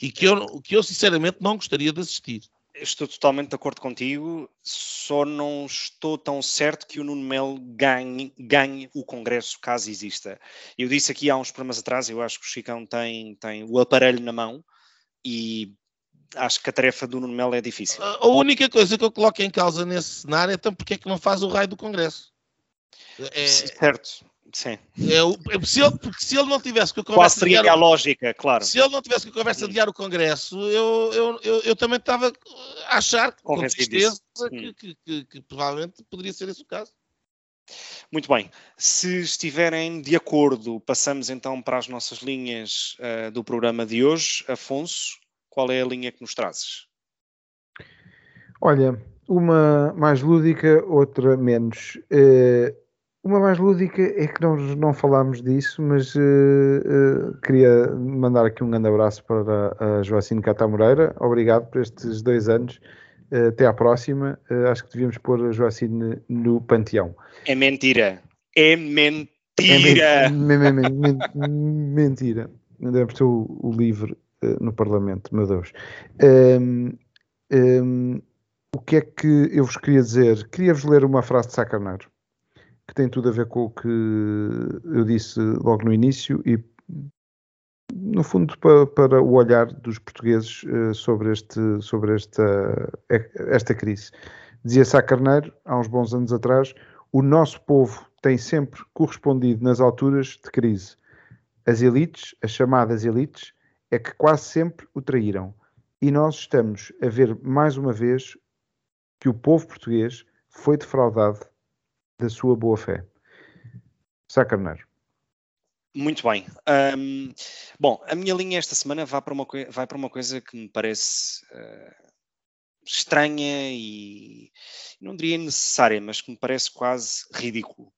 e que eu, que eu sinceramente não gostaria de assistir. Estou totalmente de acordo contigo, só não estou tão certo que o Nuno Melo ganhe, ganhe o Congresso, caso exista. Eu disse aqui há uns programas atrás, eu acho que o Chicão tem, tem o aparelho na mão e acho que a tarefa do Nuno Melo é difícil. A única coisa que eu coloco em causa nesse cenário é então porque é que não faz o raio do Congresso? É... Certo. Sim. É, se ele, porque se ele não tivesse que a conversa... Qual seria adiar, a lógica, claro. Se ele não tivesse que a conversa adiar o Congresso, eu, eu, eu, eu também estava a achar, com certeza, que, que, que, que provavelmente poderia ser esse o caso. Muito bem. Se estiverem de acordo, passamos então para as nossas linhas uh, do programa de hoje. Afonso, qual é a linha que nos trazes? Olha, uma mais lúdica, outra menos... Uh... Uma mais lúdica é que nós não falámos disso, mas uh, uh, queria mandar aqui um grande abraço para a, a Joacine Cata Moreira. Obrigado por estes dois anos. Uh, até à próxima. Uh, acho que devíamos pôr a Joacine no panteão. É mentira. É mentira. É men men men men men mentira. Devemos ter o, o livro uh, no Parlamento, meu Deus. Um, um, o que é que eu vos queria dizer? Queria-vos ler uma frase de Sá Carneiro, que tem tudo a ver com o que eu disse logo no início e, no fundo, para, para o olhar dos portugueses sobre, este, sobre esta, esta crise. Dizia Sá Carneiro, há uns bons anos atrás, o nosso povo tem sempre correspondido nas alturas de crise. As elites, as chamadas elites, é que quase sempre o traíram. E nós estamos a ver, mais uma vez, que o povo português foi defraudado da sua boa-fé. Sá Carneiro. Muito bem. Um, bom, a minha linha esta semana vai para uma, vai para uma coisa que me parece uh, estranha e, não diria necessária, mas que me parece quase ridículo.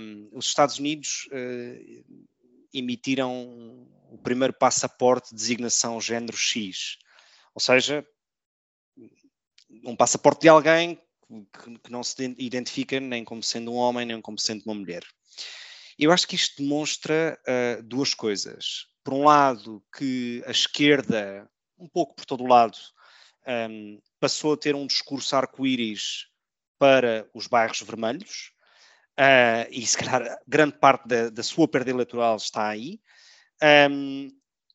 Um, os Estados Unidos uh, emitiram o primeiro passaporte de designação género X, ou seja, um passaporte de alguém que, que não se identifica nem como sendo um homem, nem como sendo uma mulher. Eu acho que isto demonstra uh, duas coisas. Por um lado, que a esquerda, um pouco por todo o lado, um, passou a ter um discurso arco-íris para os bairros vermelhos, uh, e se calhar grande parte da, da sua perda eleitoral está aí. Um,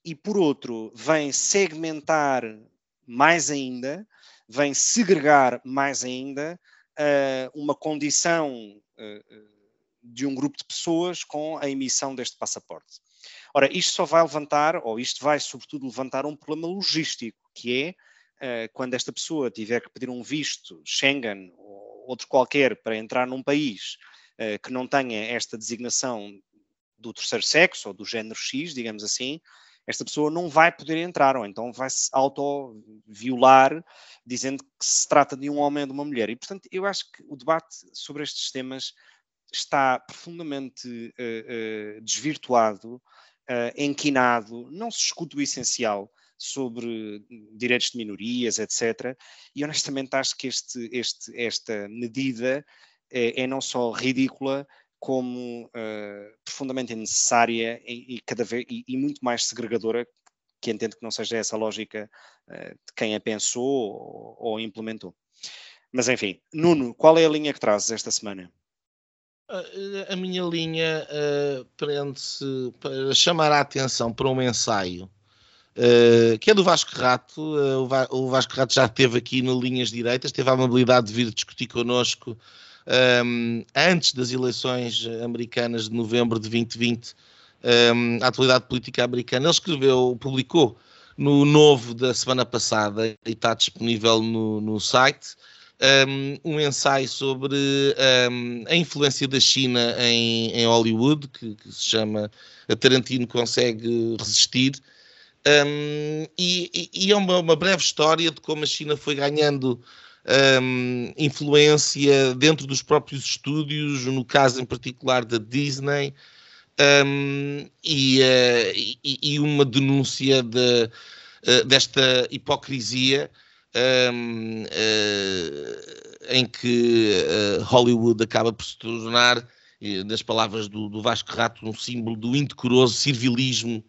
e por outro, vem segmentar mais ainda, vem segregar mais ainda uh, uma condição uh, de um grupo de pessoas com a emissão deste passaporte. Ora, isto só vai levantar, ou isto vai sobretudo levantar um problema logístico, que é uh, quando esta pessoa tiver que pedir um visto Schengen ou outro qualquer para entrar num país uh, que não tenha esta designação do terceiro sexo ou do género X, digamos assim, esta pessoa não vai poder entrar, ou então vai-se auto-violar, dizendo que se trata de um homem ou de uma mulher. E, portanto, eu acho que o debate sobre estes temas está profundamente uh, uh, desvirtuado, uh, enquinado, não se discute o essencial sobre direitos de minorias, etcétera. E, honestamente, acho que este, este, esta medida é, é não só ridícula, como uh, profundamente necessária e, e, cada vez, e, e muito mais segregadora, que entendo que não seja essa a lógica uh, de quem a pensou ou, ou implementou. Mas, enfim, Nuno, qual é a linha que trazes esta semana? A, a minha linha uh, prende-se para chamar a atenção para um ensaio Uh, que é do Vasco Rato. Uh, o, Va o Vasco Rato já esteve aqui no Linhas Direitas, teve a amabilidade de vir discutir connosco um, antes das eleições americanas de novembro de vinte vinte, um, a atualidade política americana. Ele escreveu, publicou no Novo da semana passada e está disponível no, no site, um, um ensaio sobre um, a influência da China em, em Hollywood, que, que se chama A Tarantino Consegue Resistir. Um, e, e é uma, uma breve história de como a China foi ganhando um, influência dentro dos próprios estúdios, no caso em particular da Disney, um, e, uh, e, e uma denúncia de, uh, desta hipocrisia um, uh, em que uh, Hollywood acaba por se tornar, nas palavras do, do Vasco Rato, um símbolo do indecoroso servilismo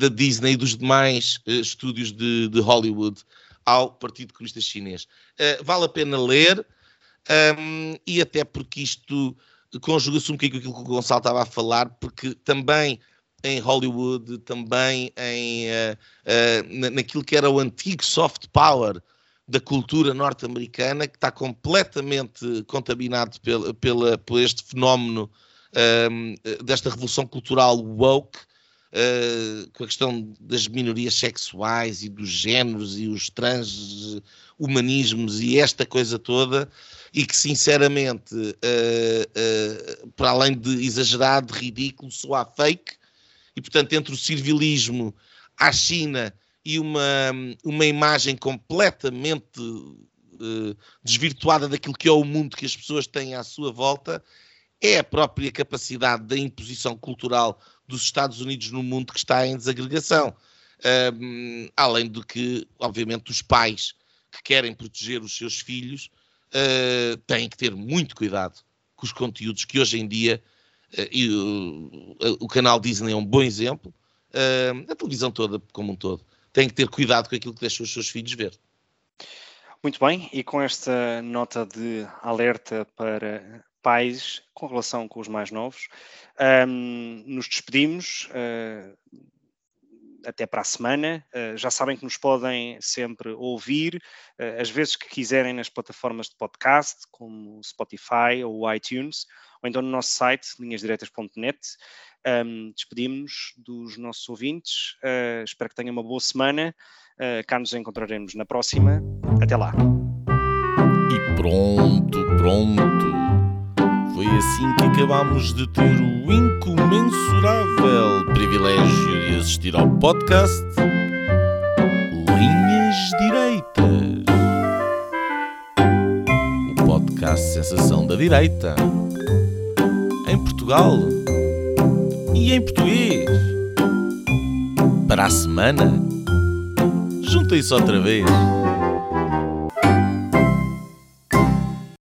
da Disney e dos demais uh, estúdios de, de Hollywood ao Partido Comunista Chinês. Uh, vale a pena ler, um, e até porque isto conjuga-se um bocadinho com aquilo que o Gonçalo estava a falar, porque também em Hollywood, também em, uh, uh, naquilo que era o antigo soft power da cultura norte-americana, que está completamente contaminado pela, pela, por este fenómeno um, desta revolução cultural woke, Uh, com a questão das minorias sexuais e dos géneros e os transhumanismos e esta coisa toda, e que sinceramente, uh, uh, para além de exagerado, ridículo, soa fake. E portanto, entre o servilismo à China e uma, uma imagem completamente uh, desvirtuada daquilo que é o mundo que as pessoas têm à sua volta, é a própria capacidade da imposição cultural dos Estados Unidos no mundo que está em desagregação. Um, além do que, obviamente, os pais que querem proteger os seus filhos uh, têm que ter muito cuidado com os conteúdos que hoje em dia, uh, e o, o canal Disney é um bom exemplo, uh, a televisão toda como um todo, tem que ter cuidado com aquilo que deixam os seus filhos ver. Muito bem, e com esta nota de alerta para pais com relação com os mais novos, um, nos despedimos. Uh, Até para a semana. Já sabem que nos podem sempre ouvir, às vezes que quiserem, nas plataformas de podcast, como Spotify ou iTunes, ou então no nosso site, linhas diretas ponto net. Despedimos-nos dos nossos ouvintes. Espero que tenham uma boa semana. Cá nos encontraremos na próxima. Até lá. E pronto, pronto. Foi assim que acabámos de ter o incomensurável privilégio de assistir ao podcast Linhas Direitas, o podcast sensação da direita, em Portugal e em português. Para a semana, juntem-se outra vez.